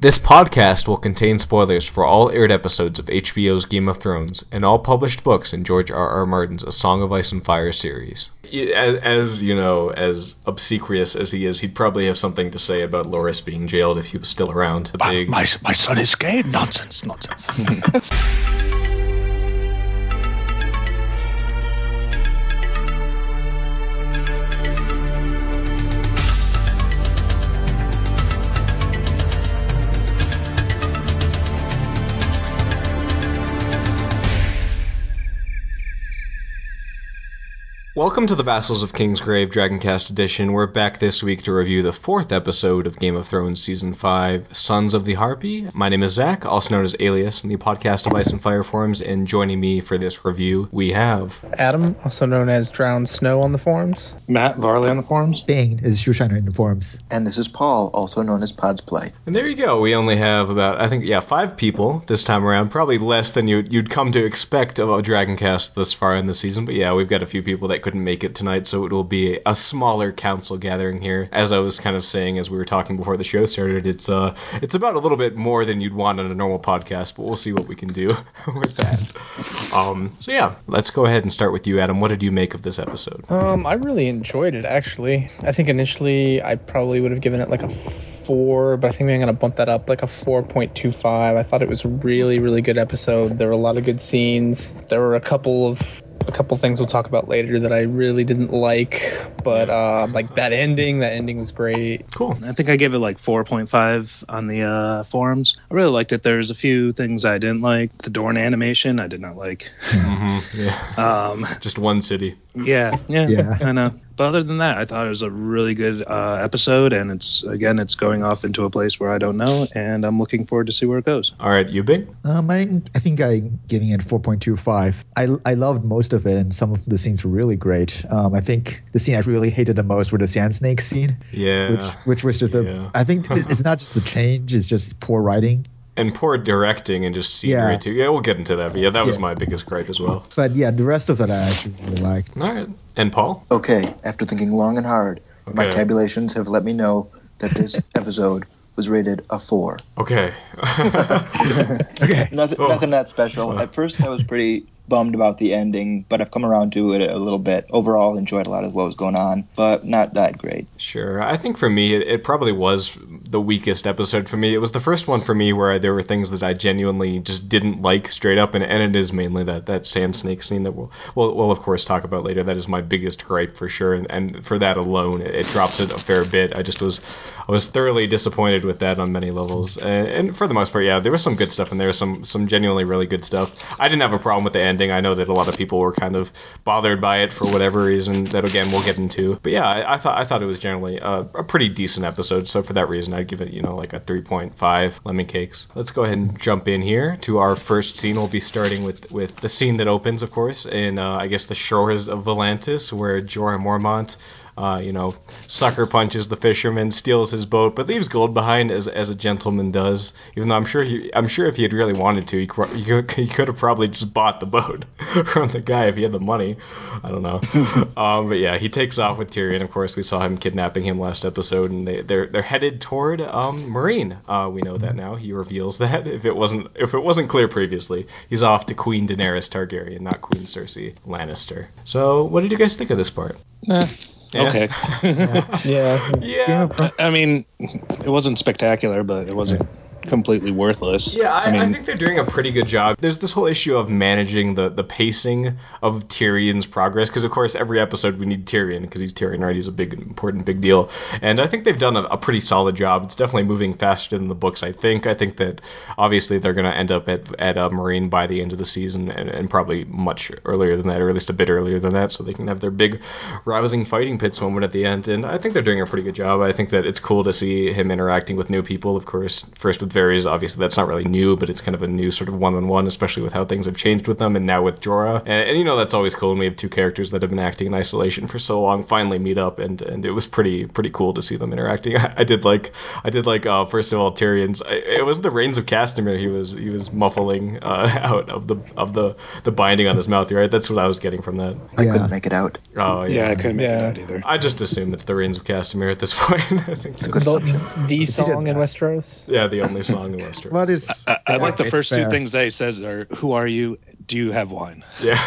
This podcast will contain spoilers for all aired episodes of HBO's Game of Thrones and all published books in George R.R. Martin's A Song of Ice and Fire series. As you know, as obsequious as he is, he'd probably have something to say about Loras being jailed if he was still around. My son is gay? Nonsense. Welcome to the Vassals of Kingsgrave Dragoncast Edition. We're back this week to review the fourth episode of Game of Thrones Season 5, Sons of the Harpy. My name is Zach, also known as Alias, in the podcast of Ice and Fire forums, and joining me for this review, we have... Adam, also known as Jon Snow on the forums. Matt Varley on the forums. Bane is Shoshana in the forums. And this is Paul, also known as Pods Play. And there you go. We only have about, 5 people this time around. Probably less than you'd come to expect of a Dragoncast this far in the season, but yeah, we've got a few people that couldn't make it tonight, so it will be a smaller council gathering here. As I was kind of saying as we were talking before the show started, it's about a little bit more than you'd want on a normal podcast, but we'll see what we can do with that. So yeah, let's go ahead and start with you, Adam. What did you make of this episode? I really enjoyed it, actually. I think initially I probably would have given it like a 4, but I think I'm going to bump that up like a 4.25. I thought it was a really, really good episode. There were a lot of good scenes. There were a couple things we'll talk about later that I really didn't like, but like that ending was great. Cool. I think I gave it like 4.5 on the forums. I really liked it. There's a few things I didn't like. The Dorne animation I did not like. Mm-hmm. Yeah. Just one city. Yeah. I know. But other than that, I thought it was a really good episode, and it's going off into a place where I don't know, and I'm looking forward to see where it goes. All right, you big? I think I'm giving it 4.25. I loved most of it, and some of the scenes were really great. I think the scene I really hated the most was the sand snake scene. Yeah. Which was just I think it's not just the change, it's just poor writing. And poor directing and just scenery, too. Yeah, we'll get into that. But that was my biggest gripe as well. But yeah, the rest of it I actually really liked. All right. And Paul? Okay, after thinking long and hard, my tabulations have let me know that this episode was rated a 4. Okay. Okay. Nothing that special. At first I was pretty bummed about the ending, but I've come around to it a little bit. Overall, enjoyed a lot of what was going on, but not that great. Sure. I think for me, it probably was the weakest episode for me. It was the first one for me where there were things that I genuinely just didn't like straight up, and it is mainly that sand snake scene that we'll of course talk about later. That is my biggest gripe for sure, and for that alone, it drops it a fair bit. I was thoroughly disappointed with that on many levels, and for the most part, there was some good stuff in there, some genuinely really good stuff. I didn't have a problem with the end. I know that a lot of people were kind of bothered by it for whatever reason that, again, we'll get into. But yeah, I thought it was generally a pretty decent episode, so for that reason, I'd give it, like a 3.5 lemon cakes. Let's go ahead and jump in here to our first scene. We'll be starting with the scene that opens, of course, in, the shores of Volantis, where Jorah Mormont sucker punches the fisherman, steals his boat, but leaves gold behind as a gentleman does. Even though I'm sure if he had really wanted to, he could have probably just bought the boat from the guy if he had the money. I don't know. But yeah, he takes off with Tyrion. Of course, we saw him kidnapping him last episode, and they're headed toward Meereen. We know that now. He reveals that if it wasn't clear previously, he's off to Queen Daenerys Targaryen, not Queen Cersei Lannister. So, what did you guys think of this part? Yeah. Okay. Yeah. I mean, it wasn't spectacular, but it wasn't completely worthless. Yeah, I think they're doing a pretty good job. There's this whole issue of managing the pacing of Tyrion's progress, because of course every episode we need Tyrion, because he's Tyrion, right? He's a big deal, and I think they've done a pretty solid job. It's definitely moving faster than the books. I think that obviously they're going to end up at Meereen by the end of the season, and probably much earlier than that, or at least a bit earlier than that, so they can have their big rousing fighting pits moment at the end, and I think they're doing a pretty good job. I think that it's cool to see him interacting with new people, of course, first with varies. Obviously, that's not really new, but it's kind of a new sort of one-on-one, especially with how things have changed with them, and now with Jorah. And that's always cool when we have two characters that have been acting in isolation for so long finally meet up, and it was pretty cool to see them interacting. I did like. First of all, Tyrion's. It was the Rains of Castamere. He was muffling out of the binding on his mouth. Right, that's what I was getting from that. I couldn't make it out. Oh yeah, I couldn't make it out either. I just assume it's the Rains of Castamere at this point. I think it's a good option. The song in Westeros. Yeah, the only. greatest song in Westeros. But it's, I like the first two things that he says are, who are you? Do you have wine? Yeah.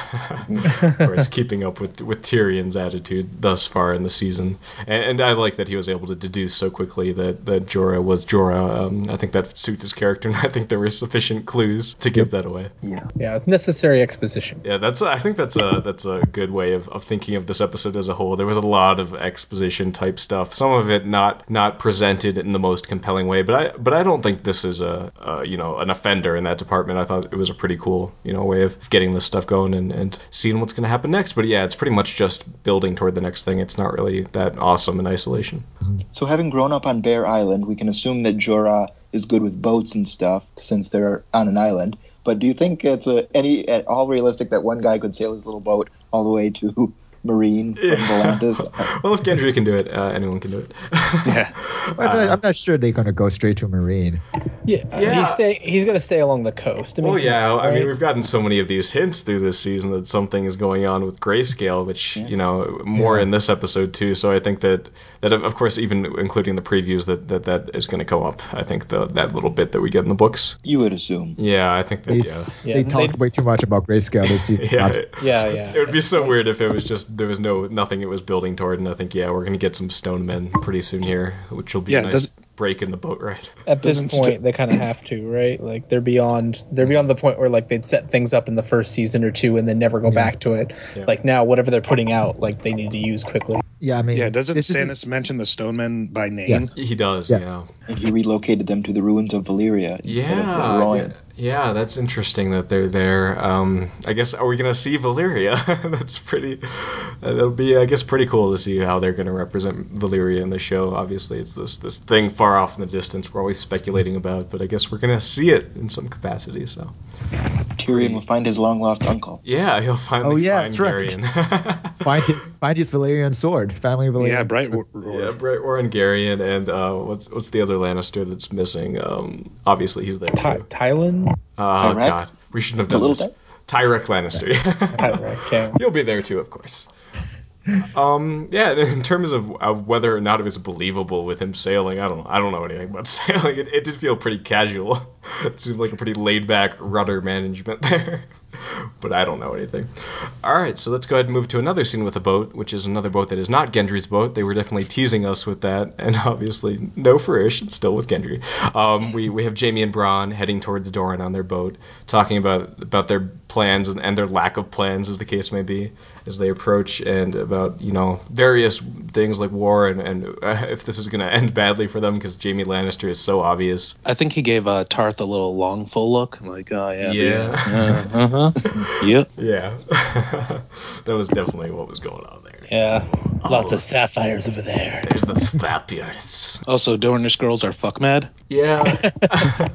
Or he's keeping up with Tyrion's attitude thus far in the season. And I like that he was able to deduce so quickly that Jorah was Jorah. I think that suits his character, and I think there were sufficient clues to give that away. Yeah. Yeah, necessary exposition. Yeah, I think that's a good way of thinking of this episode as a whole. There was a lot of exposition type stuff. Some of it not presented in the most compelling way, but I don't think this is an offender in that department. I thought it was a pretty cool, way of getting this stuff going and seeing what's going to happen next. But yeah, it's pretty much just building toward the next thing. It's not really that awesome in isolation. So having grown up on Bear Island, we can assume that Jorah is good with boats and stuff since they're on an island. But do you think it's at all realistic that one guy could sail his little boat all the way to Meereen from Volantis? Well, if Gendry can do it, anyone can do it. Yeah, I'm not sure they're going to go straight to Meereen. Yeah, he's going to stay along the coast. I mean, right? I mean, we've gotten so many of these hints through this season that something is going on with Grayscale, which more in this episode too. So I think that of course, even including the previews, that is going to come up. I think that little bit that we get in the books. You would assume. Yeah, I think that. They talked way too much about Grayscale this season. It would be so weird if it was just. There was nothing it was building toward, and I think, we're going to get some stone men pretty soon here, which will be a nice break in the boat ride. At this point, they kind of have to, right? Like, they're beyond the point where, like, they'd set things up in the first season or two and then never go back to it. Yeah. Like, now, whatever they're putting out, like, they need to use quickly. Yeah, I mean... Yeah, doesn't Stannis mention the stone men by name? Yes. He does, yeah. And he relocated them to the ruins of Valyria instead of the ruin. Yeah, that's interesting that they're there. I guess, are we going to see Valyria? That's that'll be, I guess, pretty cool to see how they're going to represent Valyria in the show. Obviously, it's this thing far off in the distance we're always speculating about, but I guess we're going to see it in some capacity, so. Tyrion will find his long-lost uncle. Yeah, he'll finally find Garyon. Right. find his Valyrian sword, family Valyrian. Yeah, Bright Oren Garyon, and what's the other Lannister that's missing? Obviously, he's there, too. Tywin? Oh, God. We shouldn't have done this. Tyrek Lannister. Tyrek, yeah. You'll be there, too, of course. In terms of whether or not it was believable with him sailing, I don't know anything about sailing. It did feel pretty casual. It seemed like a pretty laid-back rudder management there. But I don't know anything. All right, so let's go ahead and move to another scene with a boat, which is another boat that is not Gendry's boat. They were definitely teasing us with that, and obviously no Farish, it's still with Gendry. We have Jaime and Bronn heading towards Doran on their boat, talking about their plans and their lack of plans, as the case may be, as they approach, and about various things like war and if this is going to end badly for them because Jaime Lannister is so obvious. I think he gave Tarth a little longful look, like, oh, that was definitely what was going on there. Yeah, lots of sapphires over there. There's the sapphires. Also, Dornish girls are fuck mad. Yeah,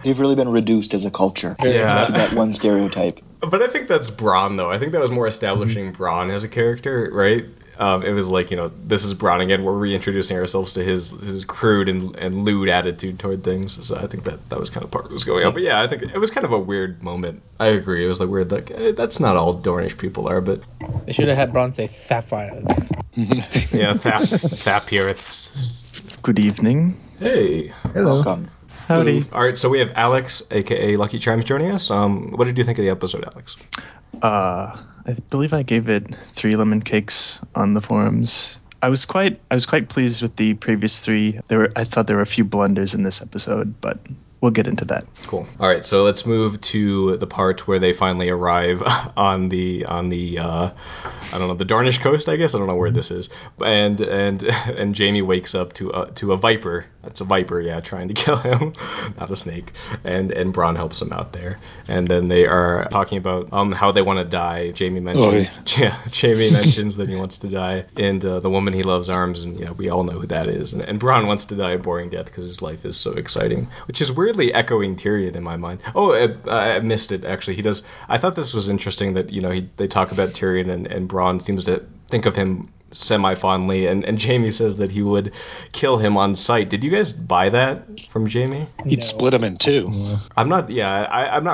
they've really been reduced as a culture to that one stereotype. But I think that's Bronn, though. I think that was more establishing Bronn as a character, right? It was like, this is Bronn again. We're reintroducing ourselves to his crude and lewd attitude toward things. So I think that was kind of part of what was going on. But yeah, I think it was kind of a weird moment. I agree. It was like weird. Like that's not all Dornish people are, but they should have had Bronn say sapphires. Yeah, sapphires. Good evening. Hey, hello. Welcome. Howdy. All right, so we have Alex, aka Lucky Charms, joining us. What did you think of the episode, Alex? I believe I gave it 3 lemon cakes on the forums. I was quite pleased with the previous 3. I thought there were a few blunders in this episode, but we'll get into that. Cool. All right, so let's move to the part where they finally arrive on the the Dornish coast, I guess. I don't know where this is. And Jaime wakes up to a viper. That's a viper, trying to kill him, not a snake. And Bronn helps him out there. And then they are talking about how they want to die. Jaime mentions that he wants to die, and the woman he loves arms, and we all know who that is. And Bronn wants to die a boring death because his life is so exciting, which is weird. Weirdly echoing Tyrion in my mind. Oh, I missed it, actually. He does. I thought this was interesting that they talk about Tyrion and Bronn seems to think of him semi-fondly, and Jamie says that he would kill him on sight. Did you guys buy that from Jamie? He'd split him in two. Yeah. I'm not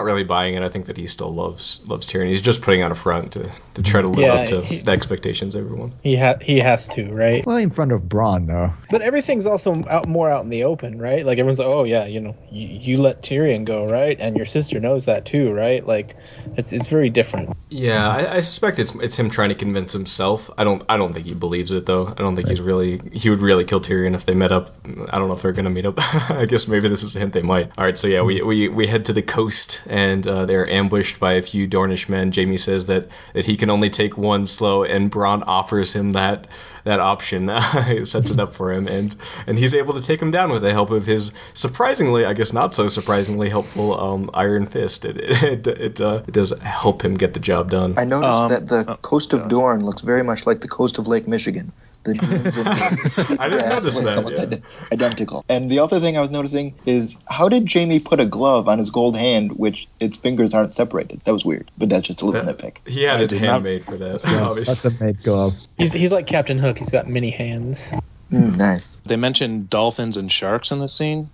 really buying it. I think that he still loves Tyrion. He's just putting on a front to try to live up to the expectations of everyone. He has to, right? Well, in front of Bronn, though. But everything's also more out in the open, right? Like, everyone's like, oh, yeah, you know, you let Tyrion go, right? And your sister knows that, too, right? Like, it's very different. Yeah, I suspect it's him trying to convince himself. I don't think he believes it, though. I don't think he would really kill Tyrion if they met up. I don't know if they're going to meet up. I guess maybe this is a hint they might. All right, so yeah, we head to the coast, and they're ambushed by a few Dornish men. Jamie says that he can only take one slow, and Bronn offers him that option. He sets it up for him, and he's able to take him down with the help of his surprisingly, I guess not so surprisingly, helpful iron fist. It does help him get the job done. I noticed that the coast of Dorne looks very much like the coast of Lake Michigan. The dunes and the I didn't notice that. Almost identical. And the other thing I was noticing is, how did Jamie put a glove on his gold hand, which its fingers aren't separated? That was weird, but that's just a little nitpick. He had it handmade for that. Yeah, that's a made glove. He's like Captain Hook. He's got many hands. Nice. They mentioned dolphins and sharks in this scene.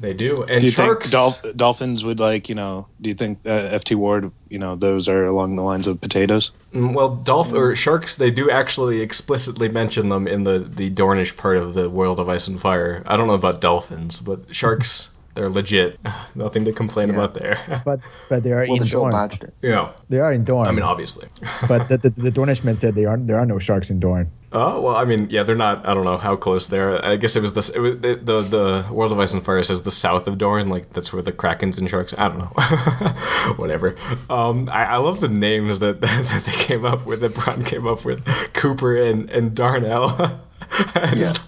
They do. And do you sharks think dolphins would, like, you know, do you think F.T. Ward, you know, those are along the lines of potatoes? Well, sharks, they do actually explicitly mention them in the Dornish part of the World of Ice and Fire. I don't know about dolphins, but sharks, they're legit. Nothing to complain about there. But they are in Dorne. Yeah. They are in Dorne. I mean, obviously. But the Dornish men said there are no sharks in Dorne. Oh, well, I mean, yeah, they're not. I don't know how close they are. I guess it was the World of Ice and Fire says the south of Dorne, like that's where the krakens and sharks. I don't know, whatever. I love the names that they came up with. That Bronn came up with, Cooper and Darnell. You have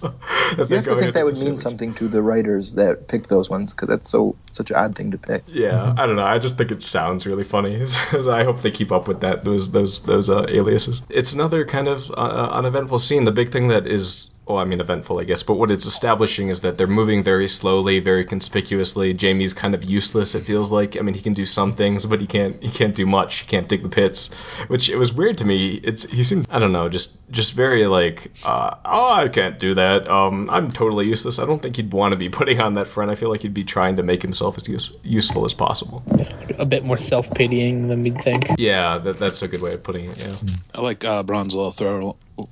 to think that would mean something to the writers that picked those ones, because that's such an odd thing to pick. Yeah, I don't know. I just think it sounds really funny. So I hope they keep up with that. Those aliases. It's another kind of uneventful scene. The big thing that is. Well, I mean, eventful, I guess, but what it's establishing is that they're moving very slowly, very conspicuously. Jaime's kind of useless, it feels like. I mean, he can do some things, but he can't do much. He can't dig the pits, which it was weird to me. He seemed, I don't know, just very like, I can't do that. I'm totally useless. I don't think he'd want to be putting on that front. I feel like he'd be trying to make himself as useful as possible. A bit more self-pitying than we'd think. Yeah, that's a good way of putting it, yeah. I like Bronn's little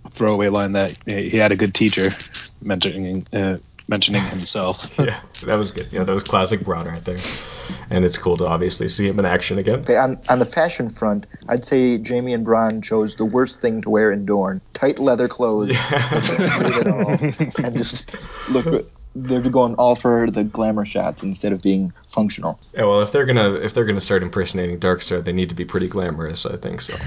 throwaway line that he had a good teacher mentioning himself. Yeah, that was good. Yeah, that was classic Bronn right there. And it's cool to obviously see him in action again. Okay, on the fashion front, I'd say Jamie and Bronn chose the worst thing to wear in Dorne. Tight leather clothes, at all, and just look. They're going all for the glamour shots instead of being functional. Yeah, well, if they're gonna start impersonating Darkstar, they need to be pretty glamorous, I think so.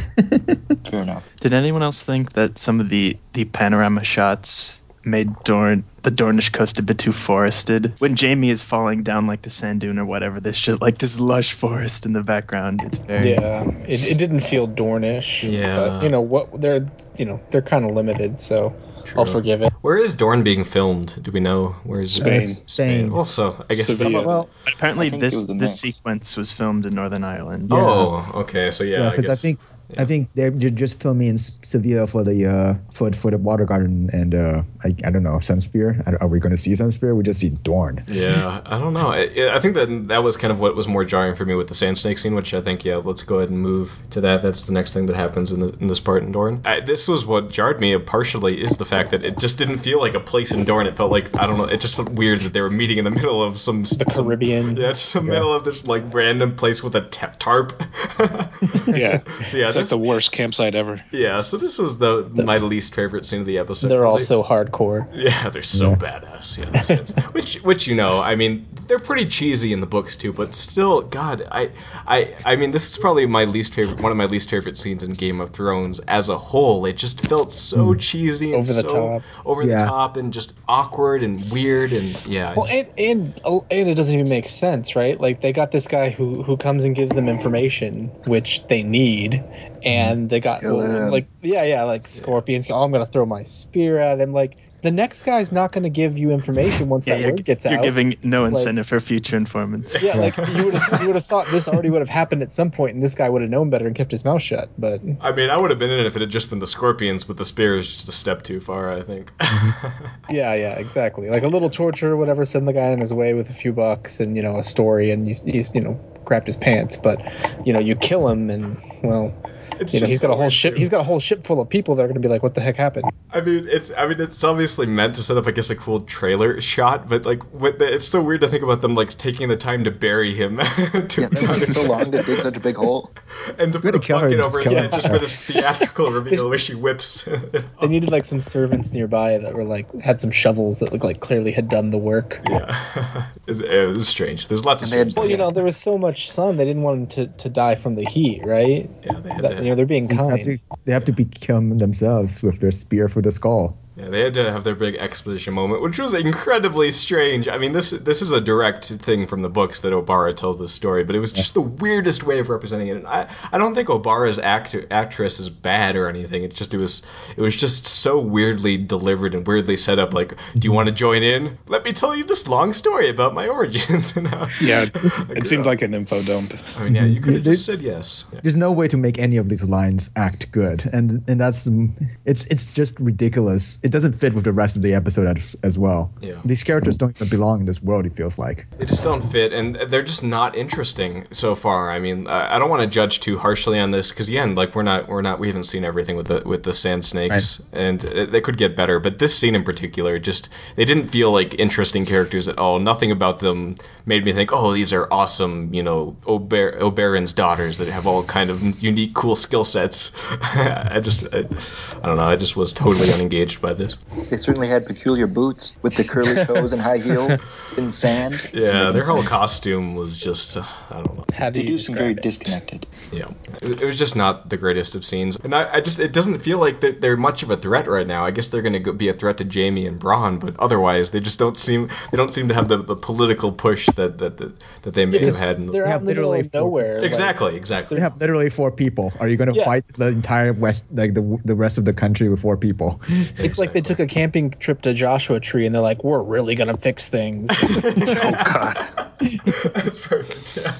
Fair enough. Did anyone else think that some of the panorama shots made the Dornish coast a bit too forested? When Jamie is falling down like the sand dune or whatever, there's just like this lush forest in the background. It's very it didn't feel Dornish. Yeah, but, you know what? They're kind of limited, so. True. I'll forgive it. Where is Dorne being filmed? Do we know? Where is Spain. Also, I guess Sevilla. Well, apparently this sequence was filmed in Northern Ireland. Yeah. Oh, okay. So yeah, because I think they're just filming in Sevilla for the water garden and I don't know, Sunspear. Are we going to see Sunspear? We just see Dorne. Yeah, I don't know. I think that was kind of what was more jarring for me with the sand snake scene, which I think let's go ahead and move to that. That's the next thing that happens in this part in Dorne. This was what jarred me partially is the fact that it just didn't feel like a place in Dorne. It felt like, I don't know, it just felt weird that they were meeting in the middle of the Caribbean. Yeah, just the middle of this like random place with a tarp. Yeah. So yeah. That's the worst campsite ever. Yeah, so this was my least favorite scene of the episode. They're all so hardcore. Yeah, they're so badass. Yeah, which you know, I mean, they're pretty cheesy in the books too, but still, God, I mean, this is probably one of my least favorite scenes in Game of Thrones as a whole. It just felt so cheesy and over the top and just awkward and weird and Well, and it doesn't even make sense, right? Like they got this guy who comes and gives them information which they need. And they got like scorpions. Oh, I'm gonna throw my spear at him. Like the next guy's not going to give you information once that word gets out. You're giving no incentive for future informants. Yeah, like you would have thought this already would have happened at some point, and this guy would have known better and kept his mouth shut. But I mean, I would have been in it if it had just been the scorpions, but the spear is just a step too far, I think. yeah, exactly. Like a little torture or whatever, send the guy on his way with a few bucks and, you know, a story, and he's you know, crapped his pants. But, you know, you kill him, and well. You know, he's got a whole ship full of people that are going to be like, what the heck happened? I mean, it's obviously meant to set up, I guess, a cool trailer shot, but like, it's so weird to think about them like taking the time to bury him. It took so long to dig such a big hole, and to put a bucket over his head just for this theatrical reveal where she whips. They needed like some servants nearby that were like had some shovels that looked like clearly had done the work. Yeah, it was strange. There's lots of strange. Well, you know, there was so much sun, they didn't want him to die from the heat, right? Yeah, they had that. You know, they're being kind. They have to become themselves with their spear for the skull. Yeah, they had to have their big exposition moment, which was incredibly strange. I mean, this is a direct thing from the books that O'Bara tells this story, but it was just the weirdest way of representing it. And I don't think O'Bara's actress is bad or anything. It's just it was just so weirdly delivered and weirdly set up. Like, do you want to join in? Let me tell you this long story about my origins. Yeah, it seemed like an info dump. I mean, yeah, you could have just said yes. There's no way to make any of these lines act good, and that's it's just ridiculous. It doesn't fit with the rest of the episode as well. Yeah. These characters don't even belong in this world, it feels like. They just don't fit, and they're just not interesting so far. I mean, I don't want to judge too harshly on this, because again, like we haven't seen everything with the Sand Snakes, right. And they could get better, but this scene in particular, just, they didn't feel like interesting characters at all. Nothing about them made me think, oh, these are awesome, you know, Oberyn's daughters that have all kind of unique, cool skill sets. I don't know, I just was totally unengaged by this. They certainly had peculiar boots with the curly toes and high heels in sand. Yeah, their whole costume was just, I don't know. They do seem very disconnected. Yeah, it was just not the greatest of scenes. And it doesn't feel like they're much of a threat right now. I guess they're going to be a threat to Jaime and Bronn, but otherwise they just don't seem to have the political push that they may have had. They're out in the middle of nowhere. Exactly. They have literally four people. Are you going to fight the entire West, like the rest of the country with four people? It's like they took a camping trip to Joshua Tree and they're like, we're really going to fix things. Oh, God. That's perfect, yeah.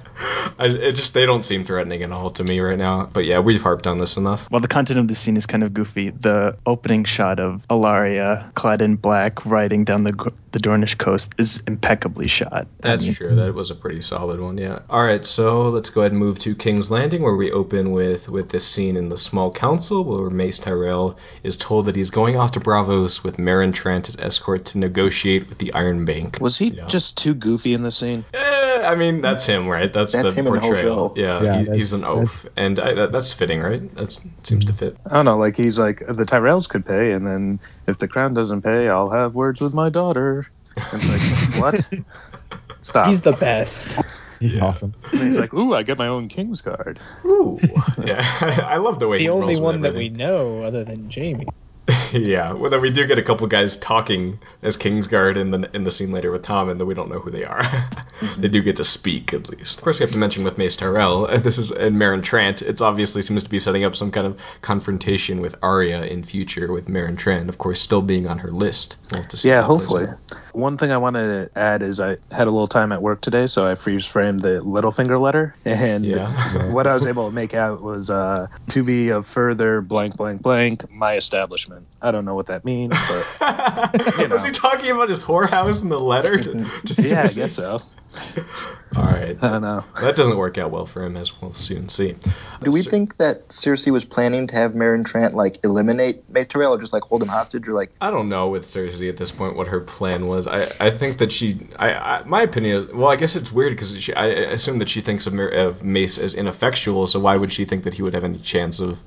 They don't seem threatening at all to me right now. But yeah, we've harped on this enough. Well, the content of the scene is kind of goofy. The opening shot of Alaria, clad in black, riding down the Dornish coast is impeccably shot. That's true. That was a pretty solid one, yeah. All right, so let's go ahead and move to King's Landing, where we open with this scene in the small council, where Mace Tyrell is told that he's going off to Braavos with Meryn Trant as escort to negotiate with the Iron Bank. Was he just too goofy in the scene? I mean, that's him, right? That's the portrayal. Yeah, he's an oaf, and that's fitting, right? That seems to fit. I don't know. Like, he's like, the Tyrells could pay, and then if the crown doesn't pay, I'll have words with my daughter. And it's like, what? Stop. He's the best. He's awesome. And he's like, ooh, I get my own Kingsguard. Ooh, yeah. I love the way he rolls with everything. The only one that we know, other than Jaime. Yeah, well, then we do get a couple guys talking as Kingsguard in the scene later with Tommen, though we don't know who they are. They do get to speak, at least. Of course, we have to mention with Mace Tyrell, and Meryn Trant, it obviously seems to be setting up some kind of confrontation with Arya in future, with Meryn Trant, of course, still being on her list. We'll have to see hopefully. One thing I wanted to add is I had a little time at work today, so I freeze-framed the Littlefinger letter, and what I was able to make out was, to be of further blank, blank, blank, my establishment. I don't know what that means, but you know. Was he talking about his whorehouse in the letter? Yeah, I guess so. All right. I don't know. That doesn't work out well for him, as we'll soon see. Do we think that Cersei was planning to have Meryn Trant, like, eliminate Mace Tyrell, or just, like, hold him hostage, or, like... I don't know with Cersei at this point what her plan was. I think that she... my opinion is... Well, I guess it's weird, because I assume that she thinks of Mace as ineffectual, so why would she think that he would have any chance of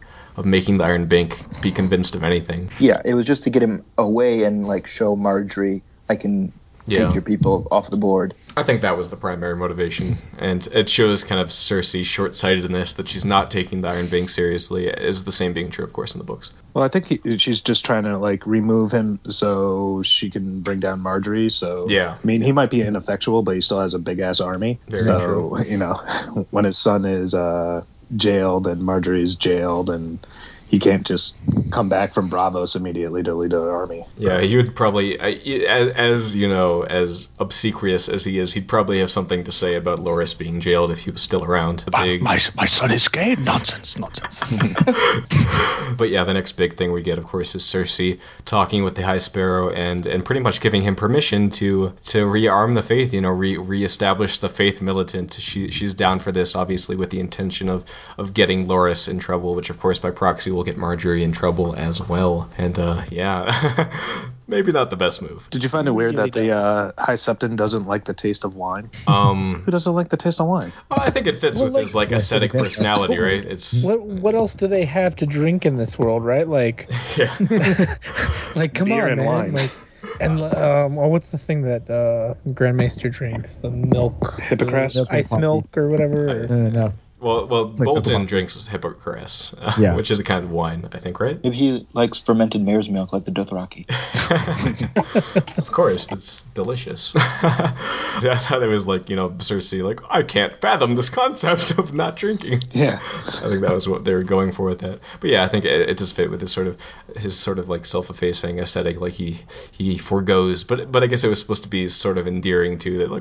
making the Iron Bank be convinced of anything? Yeah, it was just to get him away and, like, show Margaery, I can... Yeah. Take your people off the board. I think that was the primary motivation, and it shows kind of Cersei's short-sightedness that she's not taking the Iron Bank seriously. Is the same being true, of course, in the books? Well, I think she's just trying to, like, remove him so she can bring down Margaery. So yeah, I mean, he might be ineffectual, but he still has a big ass army. Very so true. You know, when his son is jailed and Margaery's jailed, and he can't just come back from Braavos immediately to lead an army. Yeah, he would probably, as you know, as obsequious as he is, he'd probably have something to say about Loras being jailed if he was still around. My son is gay. Nonsense. But yeah, the next big thing we get, of course, is Cersei talking with the High Sparrow and pretty much giving him permission to rearm the faith, you know, reestablish the faith militant. She's down for this, obviously, with the intention of getting Loras in trouble, which, of course, by proxy will get Margaery in trouble as well. And, yeah, maybe not the best move. Did you find it weird that the High Septon doesn't like the taste of wine? Who doesn't like the taste of wine? Well, I think it fits with his, ascetic personality, right? It's what else do they have to drink in this world, right? Come beer on, and man. Wine. What's the thing that Grandmaster drinks? The milk? Hippocras? Ice milk or whatever? No. Well, Bolton drinks Hippocras, which is a kind of wine, I think, right? Maybe he likes fermented mare's milk like the Dothraki. Of course, that's delicious. I thought it was Cersei, I can't fathom this concept of not drinking. Yeah. I think that was what they were going for with that. But yeah, I think it does fit with his sort of self-effacing aesthetic, he forgoes. But I guess it was supposed to be sort of endearing too, that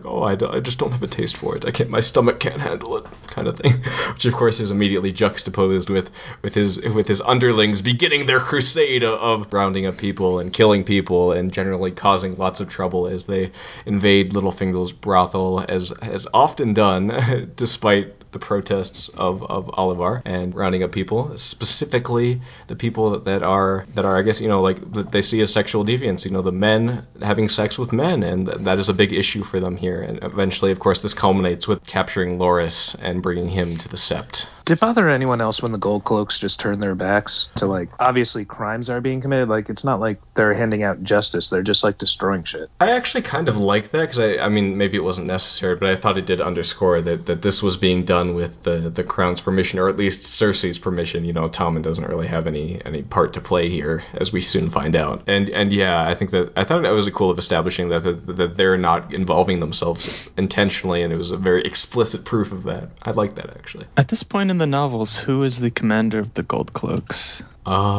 I just don't have a taste for it. My stomach can't handle it, kind of thing. Which, of course, is immediately juxtaposed with his underlings beginning their crusade of rounding up people and killing people and generally causing lots of trouble as they invade Littlefinger's brothel, as has often done, despite the protests of Olivar, and rounding up people, specifically the people that are I guess that they see as sexual deviants, the men having sex with men, and that is a big issue for them here. And eventually, of course, this culminates with capturing Loras and bringing him to the Sept. Did it bother anyone else when the Gold Cloaks just turned their backs to obviously crimes are being committed? It's not like they're handing out justice; they're just destroying shit. I actually kind of like that, because I mean, maybe it wasn't necessary, but I thought it did underscore that this was being done with the crown's permission, or at least Cersei's permission. Tommen doesn't really have any part to play here, as we soon find out. And yeah, I think that I thought it was cool of establishing that they're not involving themselves intentionally, and it was a very explicit proof of that. I like that, actually. At this point in the novels, who is the commander of the Gold Cloaks? It's not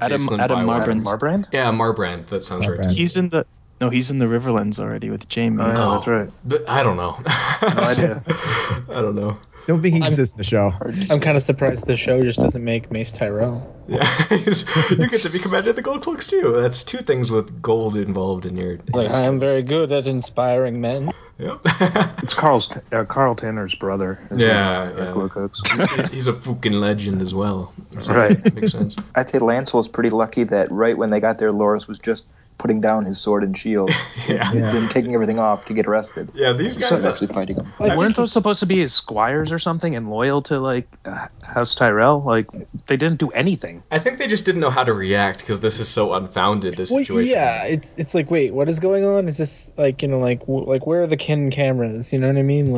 Jacelyn. Adam Marbrand? Yeah, Marbrand. That sounds right. He's in the... No, he's in the Riverlands already with Jaime. Oh, yeah, that's right. But I don't know. No idea. I don't know. Don't think he exists in the show. I'm kind of surprised the show just doesn't make Mace Tyrell. Yeah, you get to be commander of the Gold Cloaks too. That's two things with gold involved in your... I am very good at inspiring men. Yep. It's Carl Tanner's brother. Yeah. He's a fucking legend as well. So right. That makes sense. I'd say Lancel's pretty lucky that right when they got there, Loras was just putting down his sword and shield and taking everything off to get arrested. Yeah, these guys are actually fighting him. Weren't those supposed to be his squires or something and loyal to House Tyrell? They didn't do anything. I think they just didn't know how to react because this is so unfounded, this situation. Yeah, it's wait, what is going on? Is this where are the Ken cameras? You know what I mean?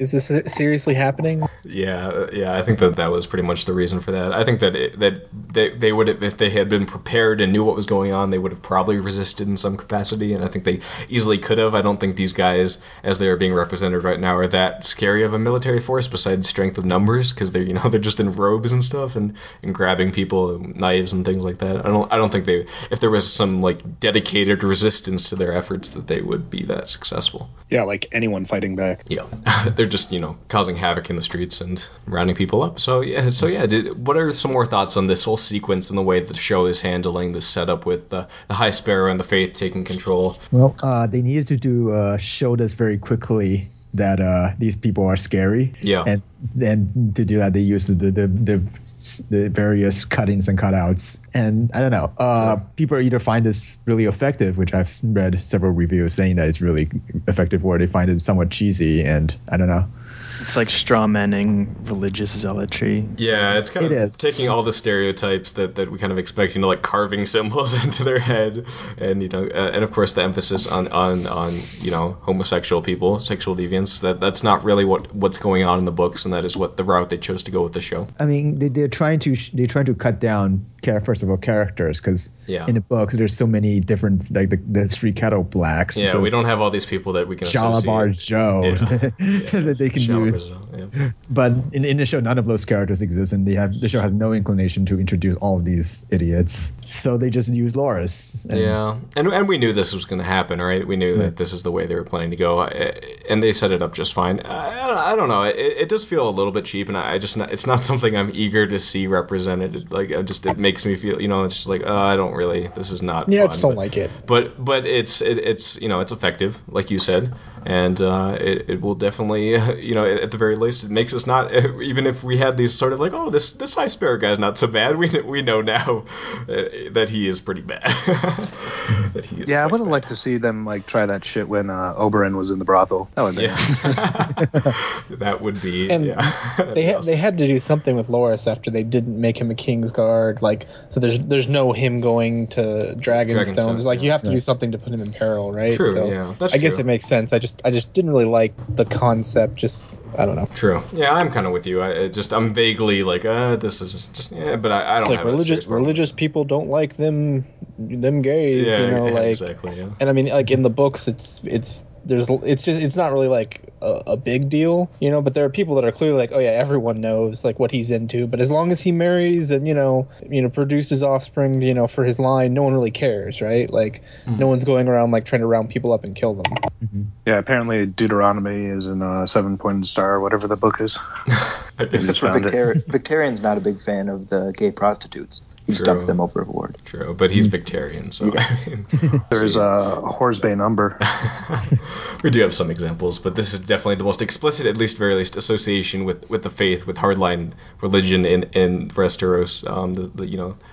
Is this seriously happening? Yeah, I think that was pretty much the reason for that. I think that they would have, if they had been prepared and knew what was going on, they would have probably resisted in some capacity, and I think they easily could have. I don't think these guys, as they are being represented right now, are that scary of a military force besides strength of numbers, because they're they're just in robes and stuff and grabbing people and knives and things like that. I don't think they, if there was some dedicated resistance to their efforts, that they would be that successful. Yeah, anyone fighting back. Yeah, they're just causing havoc in the streets and rounding people up. So yeah. What are some more thoughts on this whole sequence and the way that the show is handling this setup with the High Sparrow and the faith taking control? Well, they needed to show this very quickly that these people are scary. Yeah. And then to do that, they used the various cut-ins and cutouts. And I don't know. People either find this really effective, which I've read several reviews saying that it's really effective, or they find it somewhat cheesy. And I don't know. It's straw-manning religious zealotry. Yeah, it's kind of taking all the stereotypes that we kind of expect, carving symbols into their head, and and of course the emphasis on homosexual people, sexual deviants. That's not really what's going on in the books, and that is what the route they chose to go with the show. I mean, they're trying to cut down, first of all, characters, because in the books there's so many different the street cattle blacks. Yeah, so we don't have all these people that we can associate. Jalabar Joe, that they can can use. Yeah. But in the show, none of those characters exist, and the show has no inclination to introduce all of these idiots. So they just use Loras. And we knew this was going to happen, right? We knew that this is the way they were planning to go, and they set it up just fine. I don't know. It does feel a little bit cheap, and it's not something I'm eager to see represented. Like, it makes me feel, it's just like, I don't really. This is not. Yeah, fun, I just don't like it. But it's effective, like you said. And it will definitely, at the very least, it makes us not, even if we had these sort of like, oh, this High Sparrow guy's not so bad. We know now that he is pretty bad. I would have liked to see them like try that shit when Oberyn was in the brothel. That would be. Yeah. That would be. And they had to do something with Loras after they didn't make him a Kingsguard. Like, so there's no him going to Dragonstone. It's like you have to do something to put him in peril, right? True. So I guess it makes sense. I just didn't really like the concept. Just, I don't know. True. Yeah, I'm kind of with you. I'm vaguely like, this is just, but I don't like have religious people don't like them gays. Yeah, exactly. Yeah. And I mean, like in the books, it's not really like a big deal, but there are people that are clearly like, oh yeah, everyone knows like what he's into, but as long as he marries and produces offspring for his line, no one really cares, right? Like no one's going around like trying to round people up and kill them. Mm-hmm. Yeah, apparently Deuteronomy is in 7-Pointed Star or whatever the book is. Victarian's not a big fan of the gay prostitutes. He dumps them overboard. True, but he's Victarian, so yes. There's Horsebane number. We do have some examples, but this is definitely the most explicit, at least very least, association with the faith, with hardline religion in Westeros.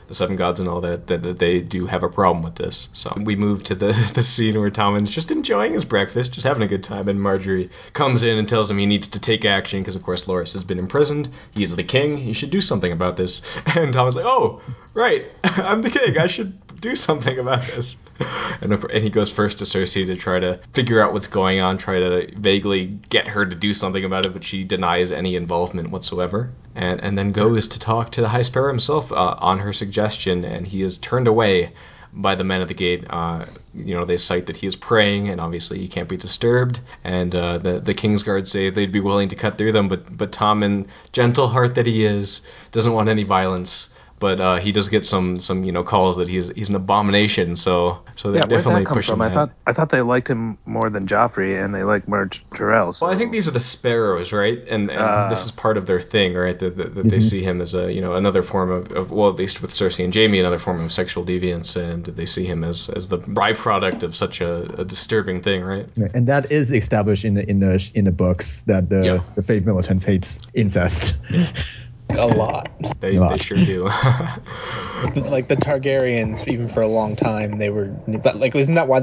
The Seven Gods and all that they do have a problem with this. So we move to the scene where Tommen's just enjoying his breakfast, just having a good time, and Margaery comes in and tells him he needs to take action because, of course, Loras has been imprisoned. He's the king. He should do something about this. And Tommen's like, oh, right, I'm the king. I should do something about this. And he goes first to Cersei to try to figure out what's going on, try to vaguely get her to do something about it, but she denies any involvement whatsoever. And then goes to talk to the High Sparrow himself on her suggestion, and he is turned away by the men at the gate. They cite that he is praying, and obviously he can't be disturbed. And the Kingsguard say they'd be willing to cut through them, but Tommen, gentle heart that he is, doesn't want any violence. But he does get some calls that he's an abomination. So they definitely push him. I thought they liked him more than Joffrey, and they like Meryn Tyrell. So. Well, I think these are the Sparrows, right? And this is part of their thing, right? That they see him as a another form of well, at least with Cersei and Jaime, another form of sexual deviance, and they see him as the byproduct of such a disturbing thing, right? And that is established in the books that the faith militants hate incest. Yeah. A lot. They sure do. Like the Targaryens, even for a long time, they were like, isn't that why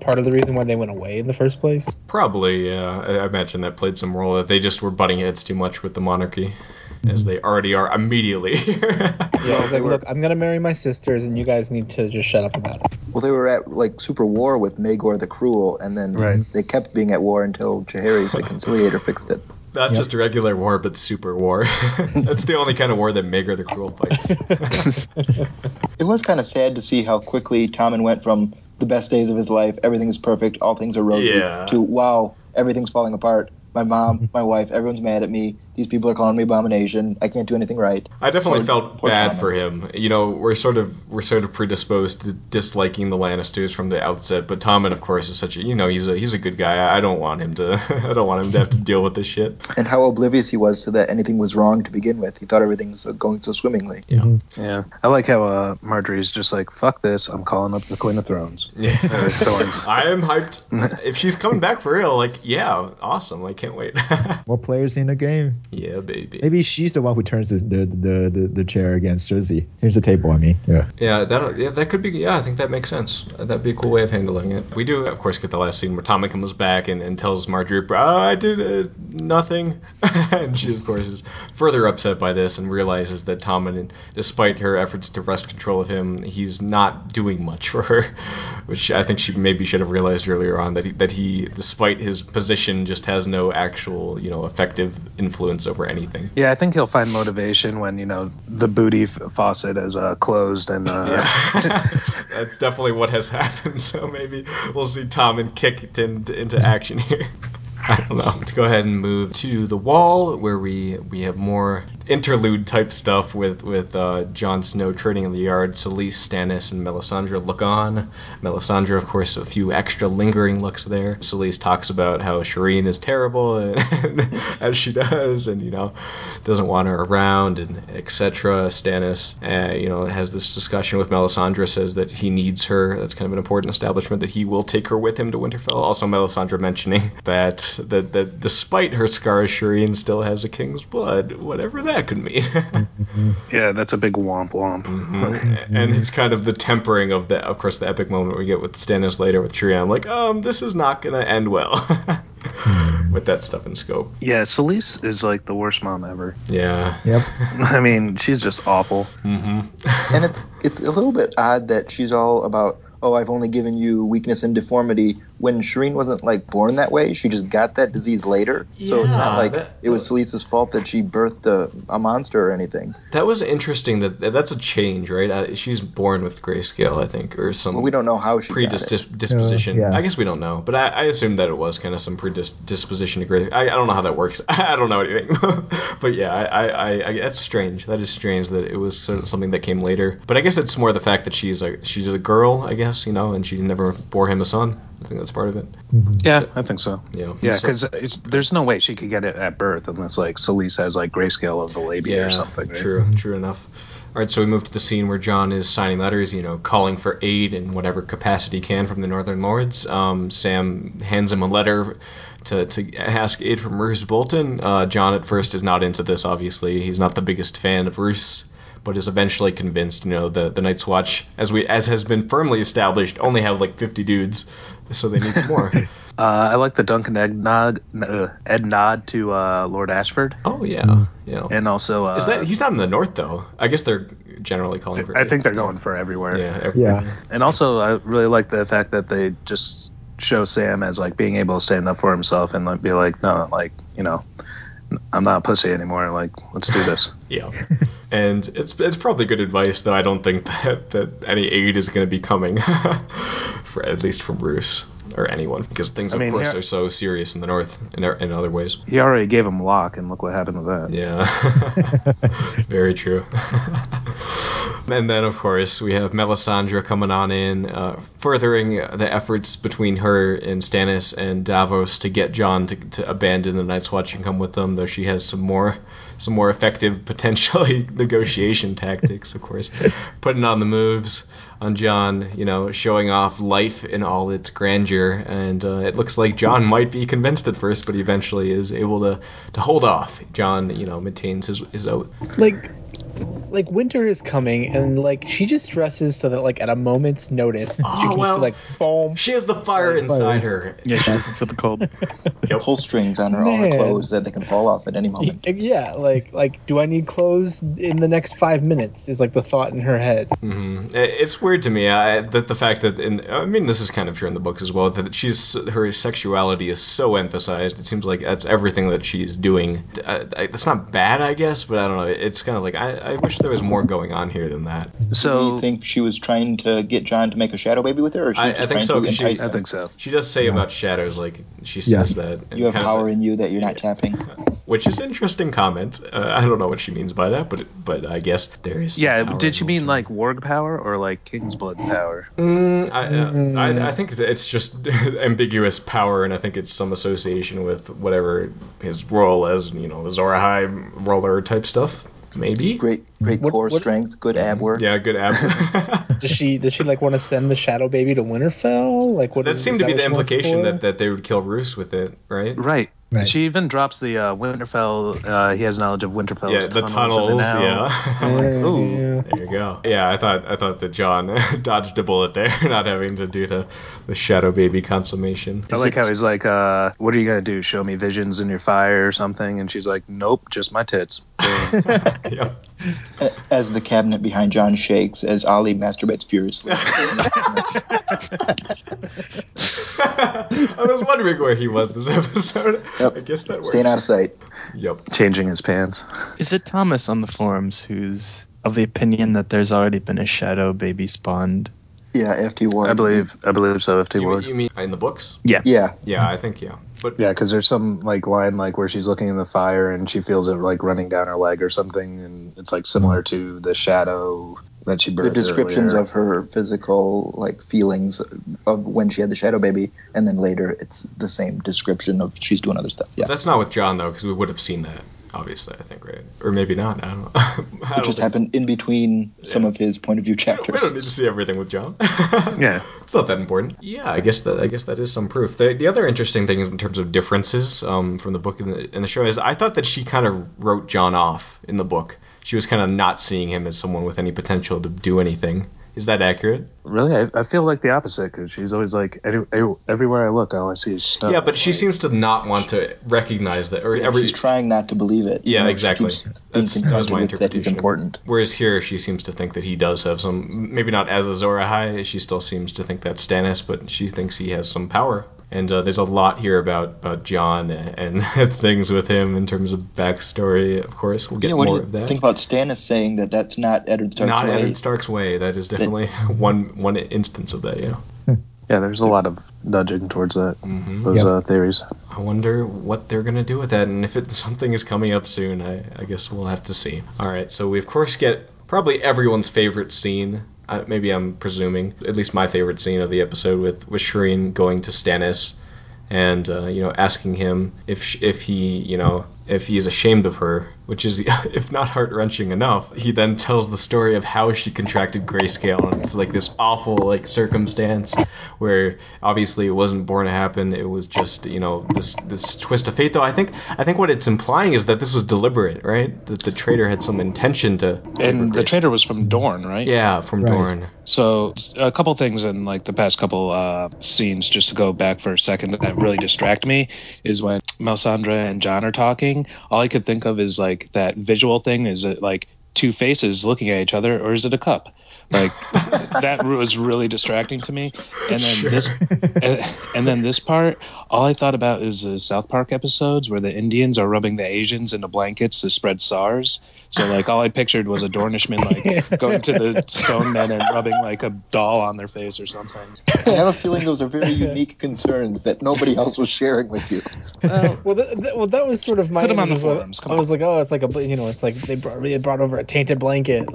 part of the reason why they went away in the first place? Probably, yeah. I imagine that played some role. That they just were butting heads too much with the monarchy, as they already are immediately. I was like, look, I'm going to marry my sisters, and you guys need to just shut up about it. Well, they were at like super war with Maegor the Cruel, and then they kept being at war until Jaehaerys the Conciliator fixed it. Not just a regular war, but super war. That's the only kind of war that Maegor the Cruel fights. It was kind of sad to see how quickly Tommen went from the best days of his life, everything is perfect, all things are rosy, to, wow, everything's falling apart. My mom, my wife, everyone's mad at me. These people are calling me abomination. I can't do anything right. I definitely felt bad for him. We're sort of predisposed to disliking the Lannisters from the outset. But Tommen, of course, is such a he's a good guy. I don't want him to have to deal with this shit. And how oblivious he was to that anything was wrong to begin with. He thought everything was going so swimmingly. Yeah, yeah. I like how Margaery's just like, fuck this. I'm calling up the Queen of Thrones. Yeah, I am hyped. If she's coming back for real, like, yeah, awesome. I can't wait. More players in the game. Yeah, baby. Maybe she's the one who turns the chair against Cersei. Here's the table, I mean. Yeah. Yeah, that could be. Yeah, I think that makes sense. That'd be a cool way of handling it. We do, of course, get the last scene where Tommen comes back and tells Margaery, "Oh, I did nothing," and she, of course, is further upset by this and realizes that Tommen, despite her efforts to wrest control of him, he's not doing much for her, which I think she maybe should have realized earlier on that he, despite his position, just has no actual effective influence over anything. Yeah, I think he'll find motivation when the booty faucet is closed and that's definitely what has happened. So maybe we'll see Tommen kicked into action here. I don't know. Let's go ahead and move to the wall, where we have more interlude type stuff with Jon Snow trading in the yard. Selyse, Stannis, and Melisandre look on. Melisandre, of course, a few extra lingering looks there. Selyse talks about how Shireen is terrible, and as she does, and doesn't want her around, and etc. Stannis, has this discussion with Melisandre, says that he needs her. That's kind of an important establishment that he will take her with him to Winterfell. Also, Melisandre mentioning that despite her scars, Shireen still has a king's blood. Whatever that could mean. Yeah, that's a big womp womp. Mm-hmm. And it's kind of the tempering of the epic moment we get with Stannis later with Shireen. I'm like, this is not going to end well with that stuff in scope. Yeah, Selyse is like the worst mom ever. Yeah. Yep. I mean, she's just awful. Mm-hmm. And it's a little bit odd that she's all about, oh, I've only given you weakness and deformity, when Shireen wasn't, born that way. She just got that disease later. Yeah, so it's not like it was Selyse's fault that she birthed a monster or anything. That was interesting. That's a change, right? She's born with grayscale, I think, or some... Well, we don't know how she predisposition. Yeah. I guess we don't know. But I assumed that it was kind of some predisposition to grayscale. I don't know how that works. I don't know anything. But yeah, I that's strange. That is strange that it was sort of something that came later. But I guess it's more the fact that she's a girl, I guess. And she never bore him a son. I think that's part of it. Yeah, so, I think so. Yeah, because there's no way she could get it at birth unless Selyse has grayscale of the labia or something. Right? True enough. All right, so we move to the scene where Jon is signing letters, calling for aid in whatever capacity he can from the Northern Lords. Sam hands him a letter to ask aid from Roose Bolton. Jon at first is not into this. Obviously, he's not the biggest fan of Roose, but is eventually convinced, the Night's Watch, as has been firmly established, only have 50 dudes, so they need some more. I like the Duncan Ed nod to Lord Ashford. Oh, yeah. And also... he's not in the north, though. I guess they're generally calling for... I think they're going for everywhere. Yeah. And also, I really like the fact that they just show Sam as, being able to stand up for himself and be no, I'm not a pussy anymore. Let's do this. Yeah. And it's probably good advice, though I don't think that any aid is going to be coming, for at least from Roose or anyone, because things, of course, are so serious in the north in other ways. He already gave him Locke, and look what happened to that. Yeah. Very true. And then, of course, we have Melisandre coming on in, furthering the efforts between her and Stannis and Davos to get Jon to abandon the Night's Watch and come with them, though she has some more effective, potentially, negotiation tactics, of course. Putting on the moves on Jon, showing off life in all its grandeur. And it looks like Jon might be convinced at first, but he eventually is able to hold off. Jon, maintains his oath. Winter is coming, and she just dresses so that at a moment's notice she can just foam. She has the fire inside her. Yeah, she has for the cold. Yep. Pull strings on her all her clothes that they can fall off at any moment. Yeah, do I need clothes in the next 5 minutes? Is the thought in her head. Mm-hmm. It's weird to me that the fact that, this is kind of true in the books as well, that her sexuality is so emphasized. It seems like that's everything that she's doing. That's not bad, I guess, but I don't know. It's kind of I wish there was more going on here than that. So, do you think she was trying to get Jon to make a shadow baby with her? Or I think so. I think so. She does say about shadows, she says that. You have power in you that you're not tapping. Which is an interesting comment. I don't know what she means by that, but I guess there is. Yeah, did she mean warg power or king's blood power? I think it's just ambiguous power, and I think it's some association with whatever his role as, Azor Ahai roller type stuff. Maybe great core strength, good ab work. Yeah, good abs. Does she want to send the shadow baby to Winterfell? That seemed to be the implication that they would kill Roose with it, right? Right. She even drops the Winterfell. He has knowledge of Winterfell. Yeah, the tunnels. Yeah. Ooh, there you go. Yeah, I thought that Jon dodged a bullet there, not having to do the shadow baby consummation. I like how he's "What are you gonna do? Show me visions in your fire or something?" And she's like, "Nope, just my tits." Yeah. As the cabinet behind Jon shakes, as Ali masturbates furiously. I was wondering where he was this episode. Yep. I guess that works. Staying out of sight. Yep. Changing his pants. Is it Thomas on the forums who's of the opinion that there's already been a shadow baby spawned? Yeah, FT Ward. I believe so, FT Ward. You mean in the books? Yeah. Yeah. Yeah, I think, yeah. But yeah, because there's some like line like where she's looking in the fire and she feels it like running down her leg or something, and it's like similar to the shadow that she birthed. The descriptions earlier of her physical like feelings of when she had the shadow baby, and then later it's the same description of she's doing other stuff. Yeah, but that's not with Jon though, because we would have seen that obviously, I think, right? Or maybe not. I don't know. It just happened in between some of his point of view chapters. We don't need to see everything with Jon. Yeah, it's not that important. Yeah, I guess that is some proof. The other interesting thing is in terms of differences from the book and the show is I thought that she kind of wrote Jon off in the book. She was kind of not seeing him as someone with any potential to do anything. Is that accurate? Really? I feel like the opposite, because she's always like, everywhere I look, all I see is stuff. Yeah, but she seems to not want to recognize that. She's trying not to believe it. Yeah, exactly. That was my interpretation. That is important. Whereas here, she seems to think that he does have some, maybe not as Azor Ahai, she still seems to think that's Stannis, but she thinks he has some power. And there's a lot here about Jon and things with him in terms of backstory, of course. We'll get more of that. Think about Stannis saying that that's not Eddard Stark's way. Not Eddard Stark's way. That is definitely one instance of that, yeah. Yeah, there's a lot of nudging towards that, those theories. I wonder what they're going to do with that, and if something is coming up soon, I guess we'll have to see. All right, so we, of course, get probably everyone's favorite scene. Maybe I'm presuming, at least my favorite scene of the episode with Shireen going to Stannis and, asking him if he is ashamed of her, which is, if not heart-wrenching enough, he then tells the story of how she contracted Grayscale. And it's like this awful circumstance where obviously it wasn't born to happen. It was just, this twist of fate. Though I think what it's implying is that this was deliberate, right? That the traitor had some intention to. And the traitor was from Dorne, right? Yeah, from Dorne. So a couple things in the past couple scenes, just to go back for a second, that really distract me is when Melisandre and Jon are talking. All I could think of is that visual thing. Is it two faces looking at each other, or is it a cup? That was really distracting to me. And then this part, all I thought about is the South Park episodes where the Indians are rubbing the Asians into blankets to spread SARS. So all I pictured was a Dornishman going to the stone men and rubbing a doll on their face or something. I have a feeling those are very unique concerns that nobody else was sharing with you. Well, that was sort of my. Put them on the forums. Come on. I was like, oh, it's like a they brought over a tainted blanket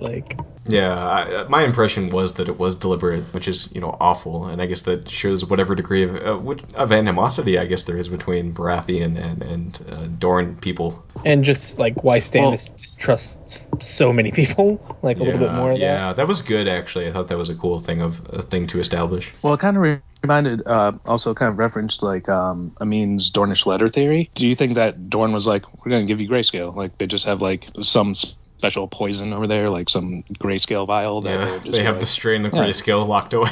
Yeah, my impression was that it was deliberate, which is, awful, and I guess that shows whatever degree of animosity I guess there is between Baratheon and Dorne people. And just, why Stannis distrusts so many people, a little bit more of that. Yeah, that was good, actually. I thought that was a cool thing to establish. Well, it kind of reminded, referenced, Amin's Dornish letter theory. Do you think that Dorne was we're going to give you Grayscale? They just have, some special poison over there, some Grayscale vial. They have the strain of Grayscale locked away.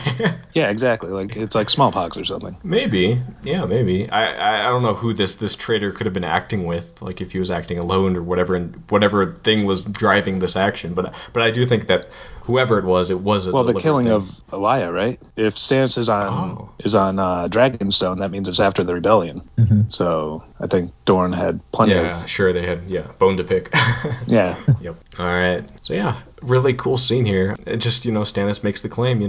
Yeah, exactly. It's like smallpox or something. Maybe. Yeah, maybe. I don't know who this traitor could have been acting with, if he was acting alone or whatever, and whatever thing was driving this action. But I do think that whoever it was a the killing thing. Of Elia, right? If Stannis is on Dragonstone, that means it's after the rebellion. Mm-hmm. So I think Dorne had plenty of... Yeah, sure, they had, bone to pick. Yeah. Yep. All right. So yeah, really cool scene here. It just, Stannis makes the claim,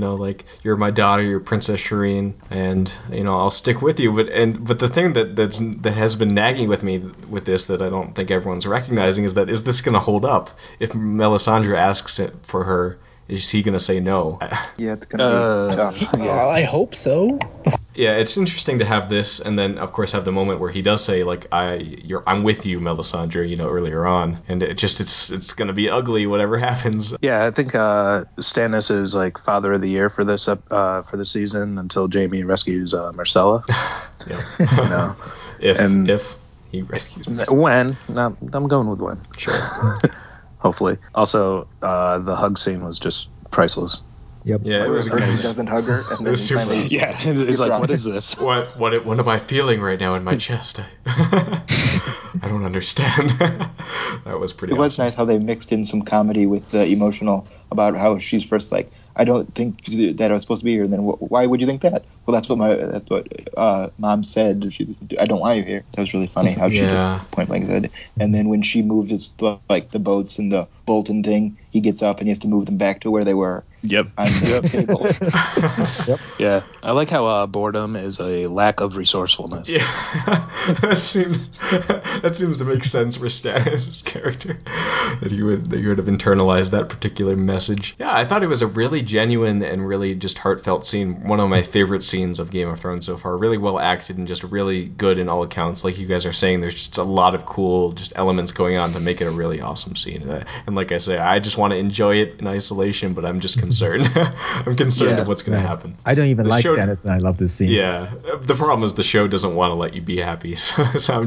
you're my daughter, you're Princess Shireen, and, I'll stick with you. But the thing that has been nagging with me with this that I don't think everyone's recognizing is this going to hold up? If Melisandre asks it for her, is he going to say no? Yeah, it's going to be tough. Yeah. I hope so. Yeah, it's interesting to have this, and then of course have the moment where he does say, "I'm with you, Melisandre," earlier on, and it's going to be ugly, whatever happens. Yeah, I think Stannis is Father of the Year for this for the season until Jaime rescues Marcella. Yeah, if he rescues Marcella. When? No, I'm going with when. Sure. Hopefully. Also, the hug scene was just priceless. Yep. Yeah, it was great. He doesn't hug her. And then finally, he's what is this? What am I feeling right now in my chest? I don't understand. That was pretty awesome. It was nice how they mixed in some comedy with the emotional about how she's first I don't think that I was supposed to be here. And then, why would you think that? Well, that's what Mom said. She, I don't want you here. That was really funny how she just point blank said. And then when she moved, it's the boats and the Bolton thing. he gets up and he has to move them back to where they were. Yep. On the table. Yep. Yeah. I like how boredom is a lack of resourcefulness. Yeah. that seems to make sense for Stannis' character, that he would have internalized that particular message. Yeah, I thought it was a really genuine and really just heartfelt scene. One of my favorite scenes of Game of Thrones so far. Really well acted and just really good in all accounts. Like you guys are saying, there's just a lot of cool just elements going on to make it a really awesome scene. And like I say, I just want to enjoy it in isolation, but I'm just concerned. Of what's going to happen. I don't even like Stannis, and I love this scene. Yeah, the problem is the show doesn't want to let you be happy, so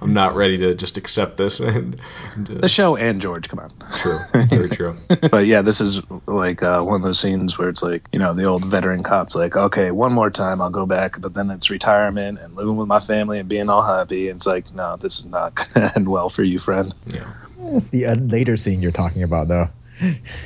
I'm not ready to just accept this. And the show and George, come on. True, very true. But yeah, this is like one of those scenes where it's like, you know, the old veteran cop's like, okay, one more time, I'll go back, but then it's retirement and living with my family and being all happy. And it's like, no, this is not going to end well for you, friend. Yeah. It's the later scene you're talking about, though.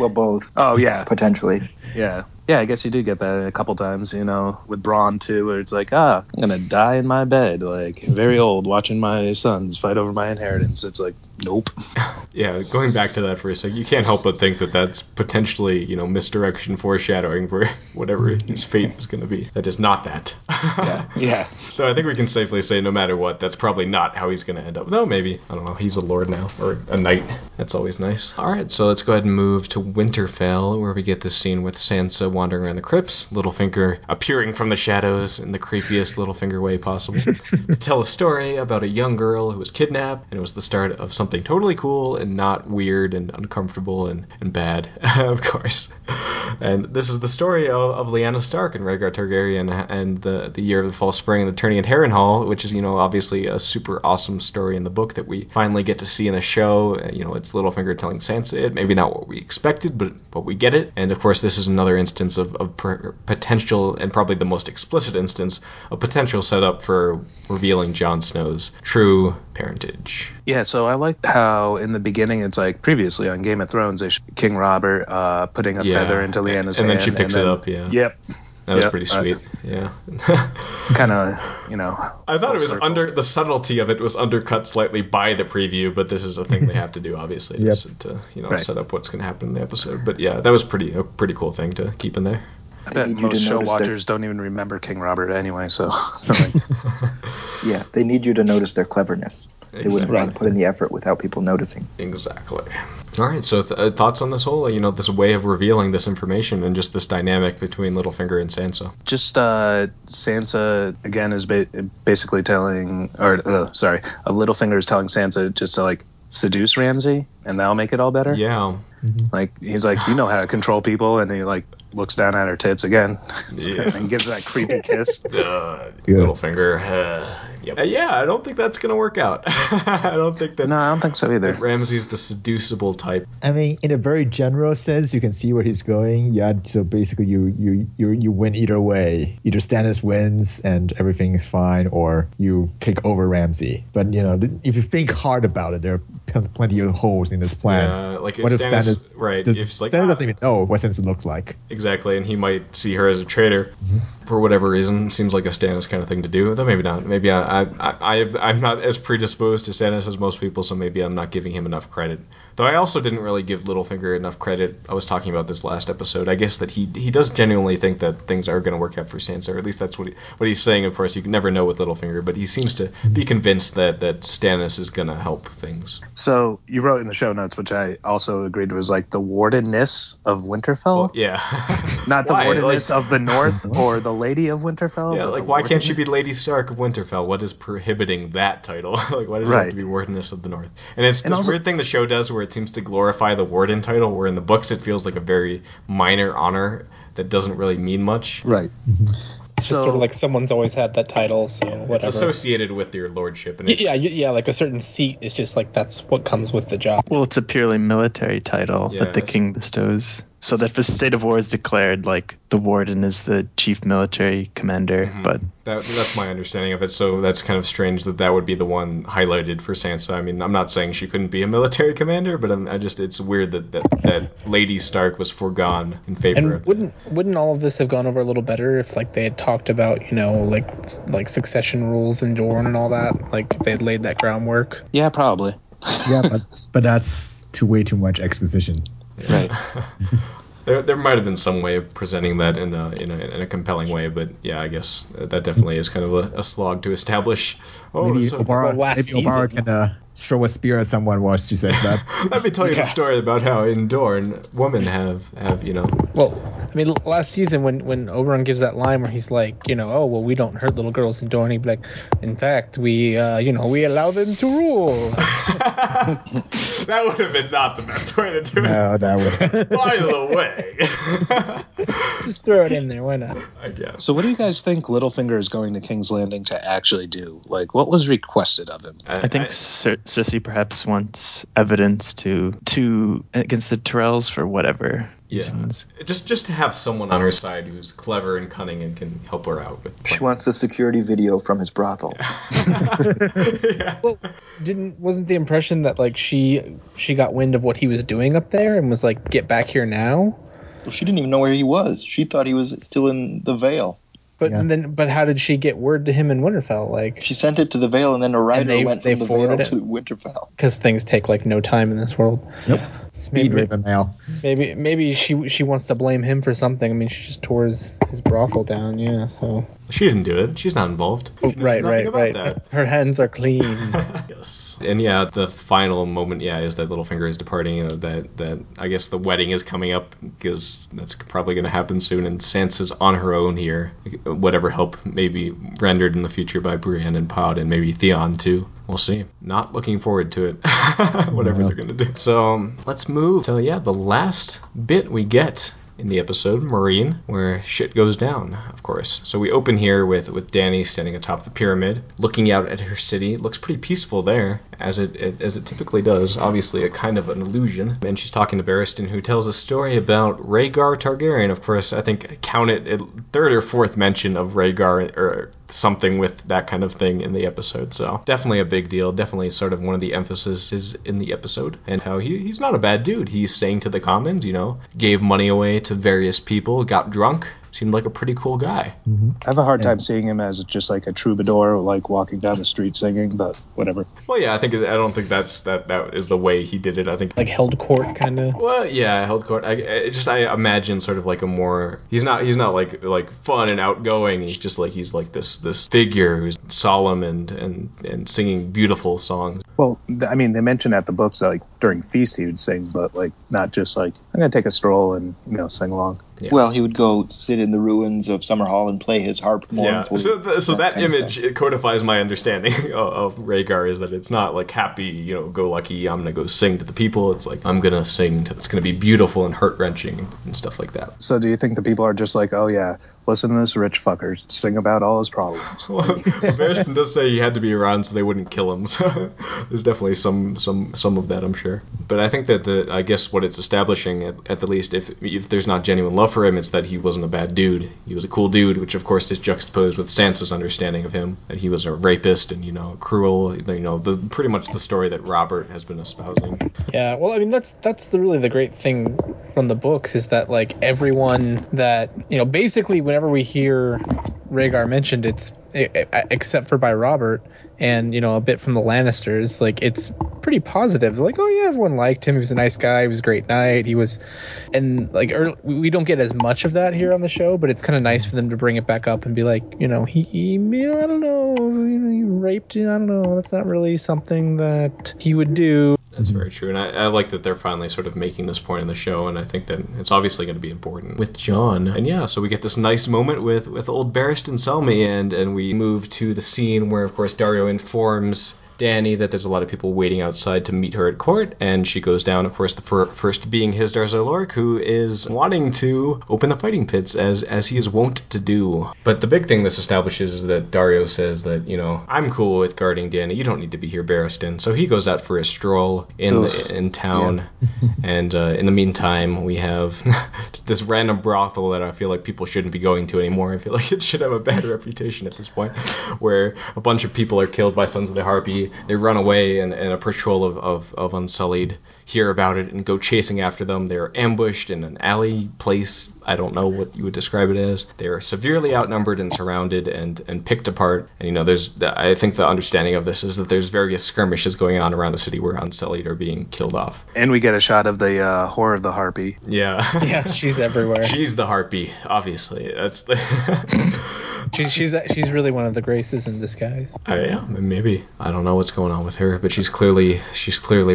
Well, both. Oh, yeah. Potentially. Yeah. Yeah, I guess you do get that a couple times, you know, with Bronn, too, where it's like, I'm going to die in my bed, like, very old, watching my sons fight over my inheritance. It's like, nope. Yeah, going back to that for a second, you can't help but think that that's potentially, you know, misdirection, foreshadowing for whatever his fate was going to be. That is not that. Yeah. So I think we can safely say no matter what, that's probably not how he's going to end up. Though maybe, I don't know, he's a lord now, or a knight. That's always nice. All right, so let's go ahead and move to Winterfell, where we get this scene with Sansa wandering around the crypts, Littlefinger appearing from the shadows in the creepiest Littlefinger way possible to tell a story about a young girl who was kidnapped, and it was the start of something totally cool and not weird and uncomfortable and bad, of course. And this is the story of Lyanna Stark and Rhaegar Targaryen and the Year of the Fall Spring and the Tourney at Harrenhal, which is, you know, obviously a super awesome story in the book that we finally get to see in the show. You know, it's Littlefinger telling Sansa it, maybe not what we expected, but we get it. And of course, this is another instance of potential, and probably the most explicit instance, a potential setup for revealing Jon Snow's true parentage. Yeah, so I like how in the beginning it's like previously on Game of Thrones, King Robert putting a feather into Lyanna's hand. And then she picks it up, yeah. Yep. That was pretty sweet. Yeah. Kind of, you know. I thought it was the subtlety of it was undercut slightly by the preview, but this is a thing they have to do, obviously, to you know, set up what's going to happen in the episode. But yeah, that was a pretty cool thing to keep in there. I bet most show watchers don't even remember King Robert anyway, so. Yeah, they need you to notice their cleverness. Exactly. They wouldn't want to put in the effort without people noticing. Exactly. All right, so thoughts on this whole, you know, this way of revealing this information and just this dynamic between Littlefinger and Sansa? Just Sansa, again, is basically telling, Littlefinger is telling Sansa just to, like, seduce Ramsay, and that'll make it all better. Yeah. Like, he's like, you know how to control people, and he, like, looks down at her tits again and gives that creepy kiss. Littlefinger. Yep. Yeah, I don't think that's going to work out. No, I don't think so either. Ramsay's the seducible type. I mean, in a very general sense, you can see where he's going. Yeah, so basically you win either way. Either Stannis wins and everything is fine, or you take over Ramsay. But, you know, if you think hard about it, there are plenty of holes in this plan. Yeah, like what if Stannis... Right. Stannis doesn't even know what Sansa looks like. Exactly, and he might see her as a traitor for whatever reason. Seems like a Stannis kind of thing to do, though maybe not. Maybe I'm not as predisposed to Stannis as most people, so maybe I'm not giving him enough credit. Though I also didn't really give Littlefinger enough credit. I was talking about this last episode. I guess that he does genuinely think that things are going to work out for Sansa, or at least that's what he's saying. Of course, you can never know with Littlefinger, but he seems to be convinced that Stannis is going to help things. So you wrote in the show notes, which I also agreed was like the wardeness of Winterfell. Well, yeah. Not the wardeness of the North or the Lady of Winterfell. Yeah, like why can't she be Lady Stark of Winterfell? What is prohibiting that title? Like why does it have to be wardeness of the North? And it's this weird thing the show does where it seems to glorify the warden title, where in the books it feels like a very minor honor that doesn't really mean much. Right. It's just sort of like someone's always had that title, so whatever. It's associated with your lordship. And yeah, like a certain seat is just like that's what comes with the job. Well, it's a purely military title that the king bestows. So that if a state of war is declared, like the warden is the chief military commander, but that's my understanding of it. So that's kind of strange that would be the one highlighted for Sansa. I mean, I'm not saying she couldn't be a military commander, but it's weird that Lady Stark was foregone in favor. And of wouldn't all of this have gone over a little better if like they had talked about, you know, like succession rules in Dorne and all that? Like they had laid that groundwork. Yeah, probably. Yeah, but that's way too much exposition. Yeah. Right. There might have been some way of presenting that in a compelling way, but yeah, I guess that definitely is kind of a slog to establish. Oh, maybe Obara can throw a spear at someone while she says that. Let me tell you the story about how in Dorne women have. Well, I mean, last season when Oberon gives that line where he's like, oh well, we don't hurt little girls in Dorne. He'd be like, in fact, we we allow them to rule. That would have been not the best way to do it. No, that would. By the way, just throw it in there. Why not? I guess. So, what do you guys think Littlefinger is going to King's Landing to actually do? Like, what was requested of him? I think Cersei perhaps wants evidence to against the Tyrells for whatever. Yeah, just to have someone on her side who's clever and cunning and can help her out with. She wants a security video from his brothel. Yeah. Well, wasn't the impression that like she got wind of what he was doing up there and was like, get back here now? Well, she didn't even know where he was. She thought he was still in the Vale. But how did she get word to him in Winterfell? Like she sent it to the Vale, and then a writer went from the Vale to Winterfell. Because things take like no time in this world. Yep. Maybe she wants to blame him for something. I mean, she just tore his brothel down. Yeah, so she didn't do it. She's not involved. Right. That. Her hands are clean. Yes. And yeah, the final moment. Yeah, is that Littlefinger is departing. That I guess the wedding is coming up because that's probably going to happen soon. And Sansa's on her own here. Whatever help may be rendered in the future by Brienne and Pod and maybe Theon too. We'll see. Not looking forward to it. Whatever they're going to do. So let's move to, the last bit we get in the episode, Meereen, where shit goes down, of course. So we open here with Dany standing atop the pyramid, looking out at her city. Looks pretty peaceful there, as it typically does. Obviously, a kind of an illusion. And she's talking to Barristan, who tells a story about Rhaegar Targaryen. Of course, I think count it third or fourth mention of Rhaegar or something with that kind of thing in the episode. So definitely a big deal. Definitely sort of one of the emphases in the episode, and how he's not a bad dude. He's saying to the commons, gave money away to various people, got drunk, seemed like a pretty cool guy. Mm-hmm. I have a hard time seeing him as just like a troubadour, like walking down the street singing, but whatever. Well, yeah, I don't think that is the way he did it. I think like held court kind of. Well, yeah, held court. I imagine sort of like a more. He's not like fun and outgoing. He's just like this figure who's solemn and singing beautiful songs. Well, I mean, they mentioned at the books that, like during feasts he would sing, but like not just like I'm gonna take a stroll and sing along. Yeah. Well, he would go sit in the ruins of Summer Hall and play his harp mournfully. So that image, it codifies my understanding of Rhaegar, is that it's not like happy, go lucky, I'm going to go sing to the people. It's like, I'm going to sing to, it's going to be beautiful and heart-wrenching and stuff like that. So do you think the people are just like, oh yeah, listen to this rich fucker sing about all his problems? Well, Barristan does say he had to be around so they wouldn't kill him, so there's definitely some of that, I'm sure. But I think that I guess what it's establishing, at the least, if there's not genuine love for him, it's that he wasn't a bad dude. He was a cool dude, which of course is juxtaposed with Sansa's understanding of him, that he was a rapist and cruel. Pretty much the story that Robert has been espousing. Yeah, well, I mean that's really the great thing from the books is that like everyone that basically whenever we hear Rhaegar mentioned, it's except for by Robert and a bit from the Lannisters, like it's pretty positive. Like, oh yeah, everyone liked him. He was a nice guy. He was a great knight. He was, and like we don't get as much of that here on the show, but it's kind of nice for them to bring it back up and be like, he raped you. I don't know. That's not really something that he would do. That's very true, and I like that they're finally sort of making this point in the show, and I think that it's obviously going to be important with Jon. And yeah, so we get this nice moment with old Barristan Selmy, and we move to the scene where, of course, Dario informs Dany that there's a lot of people waiting outside to meet her at court, and she goes down, of course, the first being Hisdar Zylorc, who is wanting to open the fighting pits, as he is wont to do. But the big thing this establishes is that Dario says that, I'm cool with guarding Dany, you don't need to be here, Barristan. So he goes out for a stroll in town, yeah. And in the meantime, we have this random brothel that I feel like people shouldn't be going to anymore. I feel like it should have a bad reputation at this point, where a bunch of people are killed by Sons of the Harpy, they run away, and a patrol of Unsullied hear about it and go chasing after them. They're ambushed in an alley place. I don't know what you would describe it as. They're severely outnumbered and surrounded and picked apart. And, you know, there's, I think the understanding of this is that there's various skirmishes going on around the city where Unsullied are being killed off. And we get a shot of the Whore of the Harpy. Yeah. Yeah, she's everywhere. She's the Harpy, obviously. That's the... she's really one of the graces in disguise. Yeah, maybe. I don't know what's going on with her, but she's clearly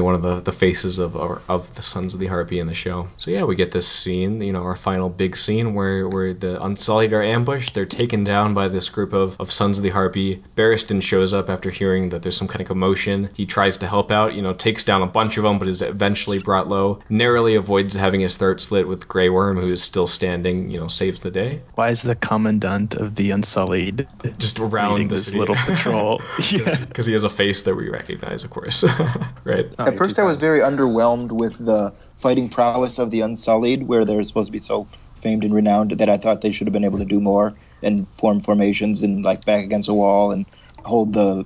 one of the faces of the Sons of the Harpy in the show. So yeah, we get this scene, you know, our final big scene where the Unsullied are ambushed. They're taken down by this group of Sons of the Harpy. Barristan shows up after hearing that there's some kind of commotion. He tries to help out, you know, takes down a bunch of them, but is eventually brought low. Narrowly avoids having his throat slit with Grey Worm, who is still standing, you know, saves the day. Why is the Commandant of the Unsullied just around this little patrol? Because he has a face that we recognize, of course. Right. At first I was very underwhelmed with the fighting prowess of the Unsullied, where they're supposed to be so famed and renowned, that I thought they should have been able to do more and form formations and like back against a wall and hold the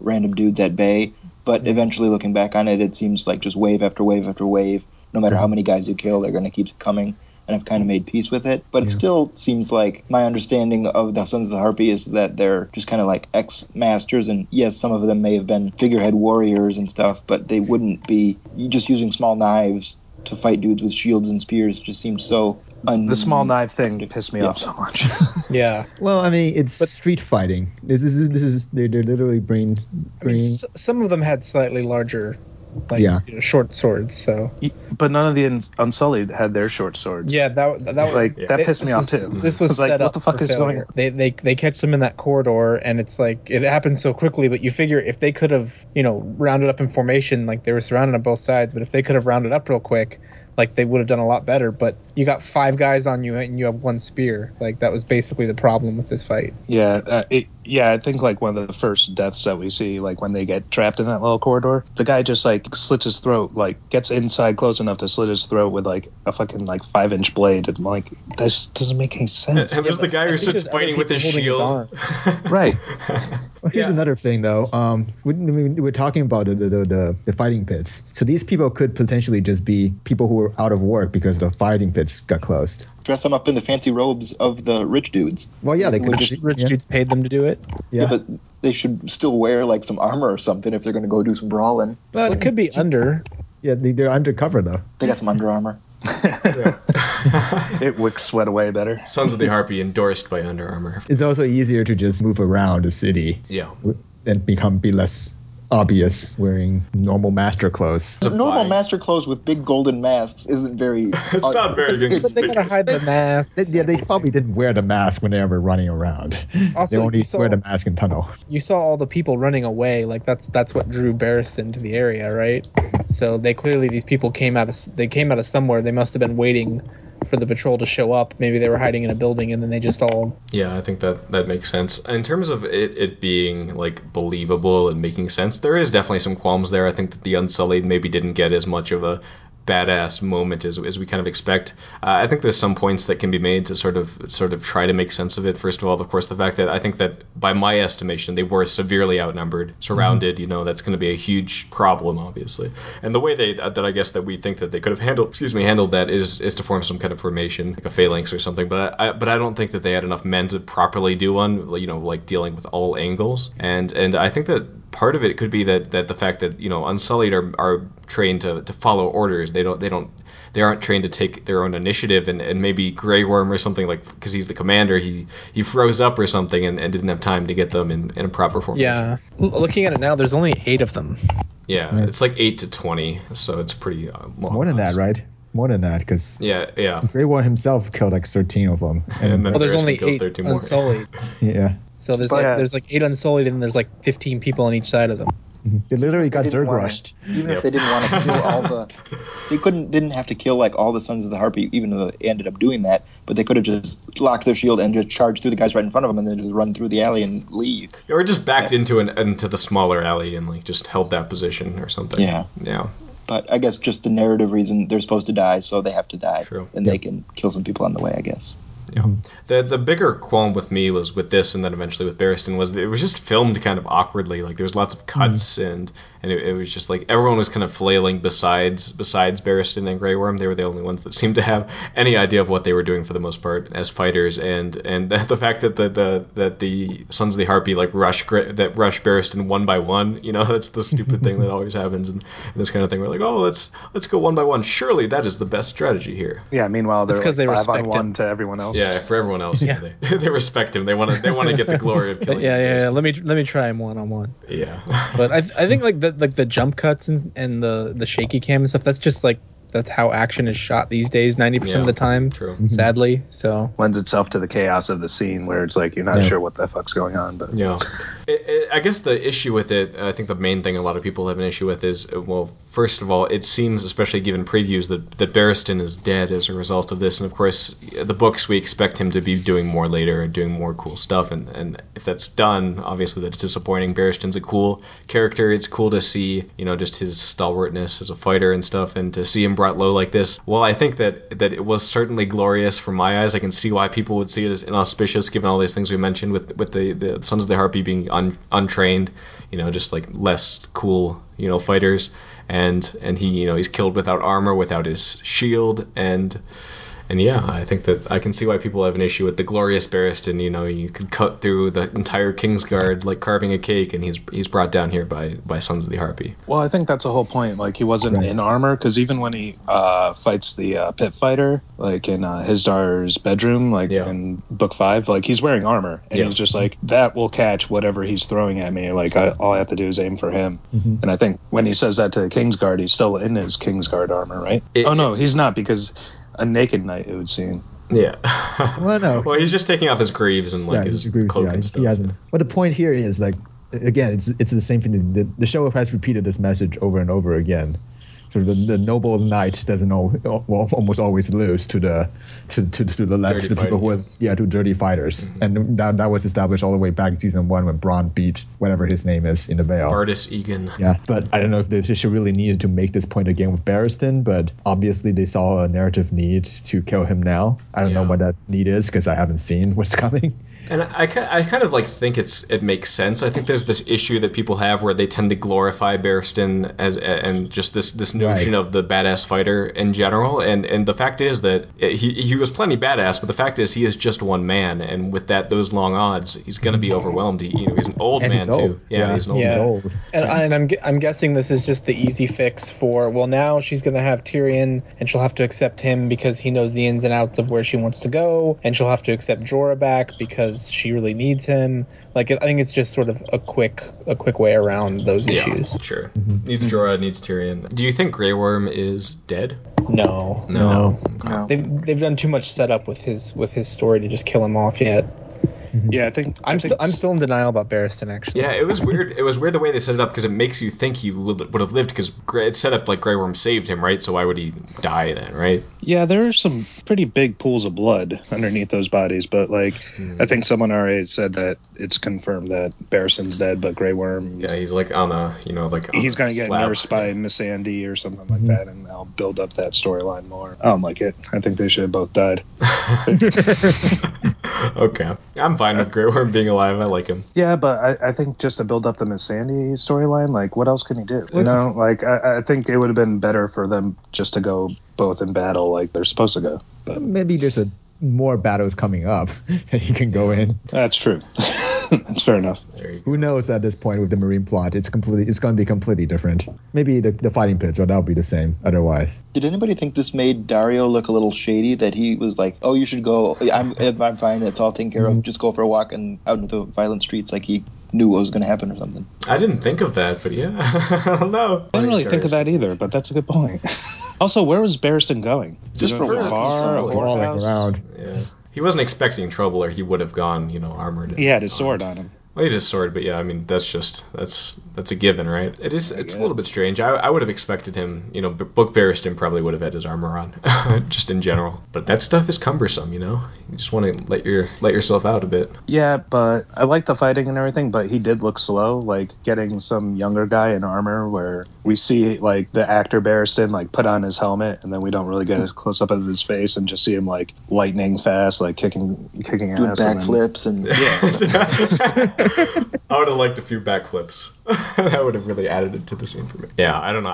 random dudes at bay. But eventually, looking back on it, it seems like just wave after wave after wave, no matter how many guys you kill, they're going to keep coming. And I've kind of made peace with it. But it still seems like my understanding of the Sons of the Harpy is that they're just kind of like ex-masters. And yes, some of them may have been figurehead warriors and stuff, but they wouldn't be just using small knives to fight dudes with shields and spears. It just seems so... The small knife thing pissed me off so much. Yeah. Well, I mean, it's street fighting. This is they're literally brain. I mean, some of them had slightly larger... you know, short swords. So, but none of the Unsullied had their short swords. Yeah, that pissed me off too. This was set up. What the fuck is going on? They catch them in that corridor, and it's like it happened so quickly. But you figure if they could have, you know, rounded up in formation, like they were surrounded on both sides. But if they could have rounded up real quick, like they would have done a lot better. But you got five guys on you, and you have one spear. Like that was basically the problem with this fight. Yeah, I think like one of the first deaths that we see, like when they get trapped in that little corridor, the guy just like slits his throat, like gets inside close enough to slit his throat with like a fucking like 5-inch blade, and like this doesn't make any sense. It was the guy who starts fighting with his shield. Right. Well, here's another thing though. We're talking about the fighting pits. So these people could potentially just be people who were out of work because the fighting pits got closed. Dress them up in the fancy robes of the rich dudes. Well, yeah, they could. Rich dudes paid them to do it. Yeah, but they should still wear like some armor or something if they're going to go do some brawling. But it could be under. Yeah, they're undercover though. They got some Under Armour. It wicks sweat away better. Sons of the Harpy endorsed by Under Armour. It's also easier to just move around a city. Yeah, and be less obvious wearing normal master clothes. Normal master clothes with big golden masks isn't very... It's not very good. But they gotta hide the mask. Yeah, they probably didn't wear the mask when they were running around. Also, they only wear the mask in tunnel. You saw all the people running away. Like that's what drew Barristan to the area, right? So these people came out of somewhere. They must have been waiting for the patrol to show up. Maybe they were hiding in a building and then they just all... Yeah, I think that makes sense. In terms of it being like believable and making sense, there is definitely some qualms there. I think that the Unsullied maybe didn't get as much of a badass moment as we kind of expect. I think there's some points that can be made to sort of try to make sense of it. First of all, of course, the fact that I think that by my estimation they were severely outnumbered, surrounded. You know, that's going to be a huge problem, obviously. And the way that we think that they could have handled that is to form some kind of formation, like a phalanx or something. But I don't think that they had enough men to properly do one. You know, like dealing with all angles. And I think that part of it could be that the fact that, you know, Unsullied are trained to follow orders. They aren't trained to take their own initiative, and maybe Grey Worm or something, like because he's the commander, he froze up or something and didn't have time to get them in a proper formation. Yeah, looking at it now, there's only 8 of them. Yeah, right. It's like 8 to 20, so it's pretty long. More than that, right? More than that, because Grey Worm himself killed like 13 of them, and then there's only 8 Unsullied. Yeah. So there's 8 Unsullied, and there's like 15 people on each side of them. They literally got Zerg rushed. Even if they didn't want to kill all the... They didn't have to kill like all the Sons of the Harpy, even though they ended up doing that. But they could have just locked their shield and just charged through the guys right in front of them and then just run through the alley and leave. Or just backed into the smaller alley and like just held that position or something. Yeah. But I guess just the narrative reason, they're supposed to die, so they have to die. True. And they can kill some people on the way, I guess. The bigger qualm with me was with this, and then eventually with Barristan, was that it was just filmed kind of awkwardly. Like, there was lots of cuts, and it was just like everyone was kind of flailing besides Barristan and Grey Worm. They were the only ones that seemed to have any idea of what they were doing for the most part as fighters. And the fact that the Sons of the Harpy like rush Barristan one by one, that's the stupid thing that always happens, and this kind of thing. We're like, oh, let's go one by one. Surely that is the best strategy here. Yeah. Meanwhile, they're like 5-on-1 to everyone else. Yeah, for everyone else. Yeah. They respect him. They want to get the glory of killing. Yeah. Let me try him 1-on-1. Yeah. But I think like the jump cuts and the shaky cam and stuff, that's just like, that's how action is shot these days 90% of the time. True. Sadly, so lends itself to the chaos of the scene where it's like you're not sure what the fuck's going on. But I guess the issue with it, I think the main thing a lot of people have an issue with is, well, first of all, it seems, especially given previews, that Barristan is dead as a result of this, and of course, the books we expect him to be doing more later and doing more cool stuff, and if that's done, obviously that's disappointing. Barristan's a cool character. It's cool to see, just his stalwartness as a fighter and stuff, and to see him brought low like this. Well, I think that it was certainly glorious from my eyes. I can see why people would see it as inauspicious, given all these things we mentioned with the Sons of the Harpy being untrained, just like less cool, fighters, and he, he's killed without armor, without his shield, and yeah, I think that I can see why people have an issue with the glorious Barristan. You could cut through the entire Kingsguard like carving a cake, and he's brought down here by Sons of the Harpy. Well, I think that's the whole point. Like, he wasn't in armor, because even when he fights the pit fighter, like in Hizdar's bedroom, like in book 5, like he's wearing armor, and he's just like, that will catch whatever he's throwing at me. Like, all I have to do is aim for him. Mm-hmm. And I think when he says that to the Kingsguard, he's still in his Kingsguard armor, right? No, he's not, because a naked knight, it would seem. Yeah. Well, no. Well, he's just taking off his greaves and like his cloak and stuff. Yeah. But the point here is, like, again, it's the same thing. The show has repeated this message over and over again. So the noble knight doesn't almost always lose to the people who are to dirty fighters, and that was established all the way back in season 1 when Bronn beat whatever his name is in the Vale. Vardis Egan. Yeah, but I don't know if the issue really needed to make this point again with Barristan, but obviously they saw a narrative need to kill him now. I don't know what that need is, because I haven't seen what's coming. And I kind of like think it makes sense. I think there's this issue that people have where they tend to glorify Barristan and just this notion of the badass fighter in general. And the fact is that he was plenty badass, but the fact is he is just one man. And with those long odds, he's going to be overwhelmed. He's an old man too. Yeah, he's an old man. And I'm guessing this is just the easy fix for, well, now she's going to have Tyrion, and she'll have to accept him because he knows the ins and outs of where she wants to go, and she'll have to accept Jorah back because she really needs him. Like, I think it's just sort of a quick way around those issues. Sure. Needs Jorah, needs Tyrion. Do you think Grey Worm is dead? No. They've done too much setup with his story to just kill him off yet. Yeah, I think I'm still in denial about Barristan, actually. Yeah, it was weird. It was weird the way they set it up, because it makes you think he would have lived, because it's set up like Grey Worm saved him, right? So why would he die then, right? Yeah, there are some pretty big pools of blood underneath those bodies, but like I think someone already said that it's confirmed that Barristan's dead, but Grey Worm. Yeah, he's like on a like he's gonna get nursed by Miss Andy or something like that, and I'll build up that storyline more. I don't like it. I think they should have both died. Okay, I'm fine with Grey Worm being alive. I like him. Yeah, but I think just to build up the Miss Sandy storyline, like, what else can he do? I think it would have been better for them just to go both in battle like they're supposed to go. But maybe there's more battles coming up that he can go in. That's true. That's fair enough. Who knows at this point with the Meereen plot? It's going to be completely different. Maybe the fighting pits, or that'll be the same otherwise. Did anybody think this made Dario look a little shady, that he was like, oh, you should go, I'm fine, it's all taken care of, just go for a walk and out into the violent streets, like he knew what was going to happen or something? I didn't think of that, but yeah. I don't know. I didn't really think of that either, but that's a good point. Also, where was Barristan going? Just for a bar, a whorehouse? Around. Yeah. He wasn't expecting trouble, or he would have gone, armored. He had his sword on him. Well, he had his sword, but yeah, I mean, that's a given, right? It is. It's a little bit strange. I would have expected him, you know, Book Barristan probably would have had his armor on, just in general. But that stuff is cumbersome, you know? You just want to let yourself out a bit. Yeah, but I like the fighting and everything, but he did look slow, like getting some younger guy in armor where we see, like, the actor Barristan, like, put on his helmet, and then we don't really get a close-up of his face and just see him, like, lightning fast, like, kicking doing ass. Doing backflips and... Yeah. I would have liked a few backflips. That would have really added it to the scene for me. Yeah, I don't know.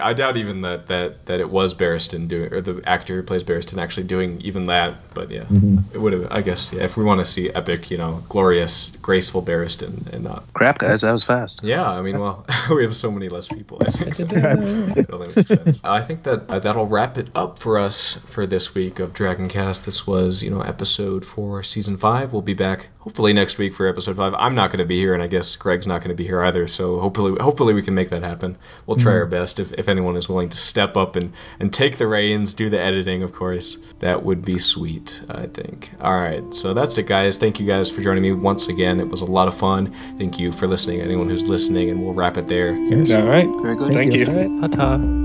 I doubt even that it was Barristan doing, or the actor who plays Barristan actually doing even that. But yeah, It would have. I guess yeah, if we want to see epic, you know, glorious, graceful Barristan and not crap, guys. That was fast. Yeah, I mean, well, we have so many less people. I think it only makes sense. I think that that'll wrap it up for us for this week of Dragoncast. This was, you know, episode 4, season 5. We'll be back hopefully next week for episode 5. I'm not going to be here, and I guess Greg's not going to be here either. So hopefully we can make that happen. We'll try our best. If anyone is willing to step up and take the reins, do the editing, of course, that would be sweet, I think. All right, so that's it, guys. Thank you guys for joining me once again. It was a lot of fun. Thank you for listening, anyone who's listening, and we'll wrap it there. Yes. All right. Very good. Thank you. All right. Ta-ta.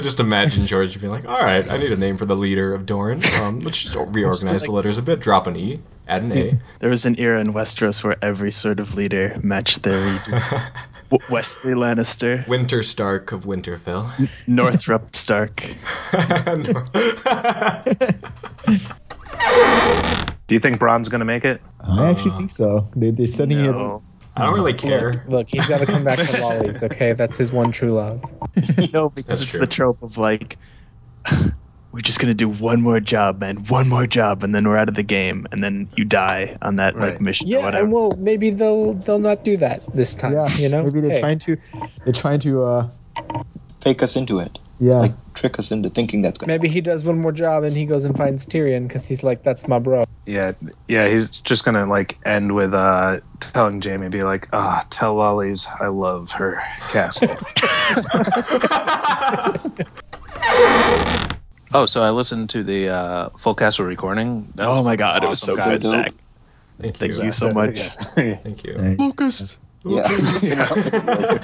Just imagine George being like, all right, I need a name for the leader of Dorne. Let's just reorganize the letters a bit, drop an E, add an A. There was an era in Westeros where every sort of leader matched their leader. Wesley Lannister. Winter Stark of Winterfell. Northrup Stark. Do you think Bronn's going to make it? I actually think so. They're sending him... No. I don't really care. Look, he's got to come back to Lolly's, okay? That's his one true love. No, because it's the trope of, like, we're just going to do one more job, and then we're out of the game, and then you die on that, right, like, mission or whatever. Yeah, well, maybe they'll not do that this time, you know? Maybe they're trying to fake us into it. Yeah. Like, trick us into thinking that's going to happen. Maybe he does one more job and he goes and finds Tyrion because he's like, that's my bro. Yeah, he's just going to, like, end with telling Jaime, be like, tell Lollies I love her castle. Oh, so I listened to the full castle recording. That oh, my God. Awesome. It was so good, Zach. Thank you so much. Yeah. Thank you. Focused. Yeah.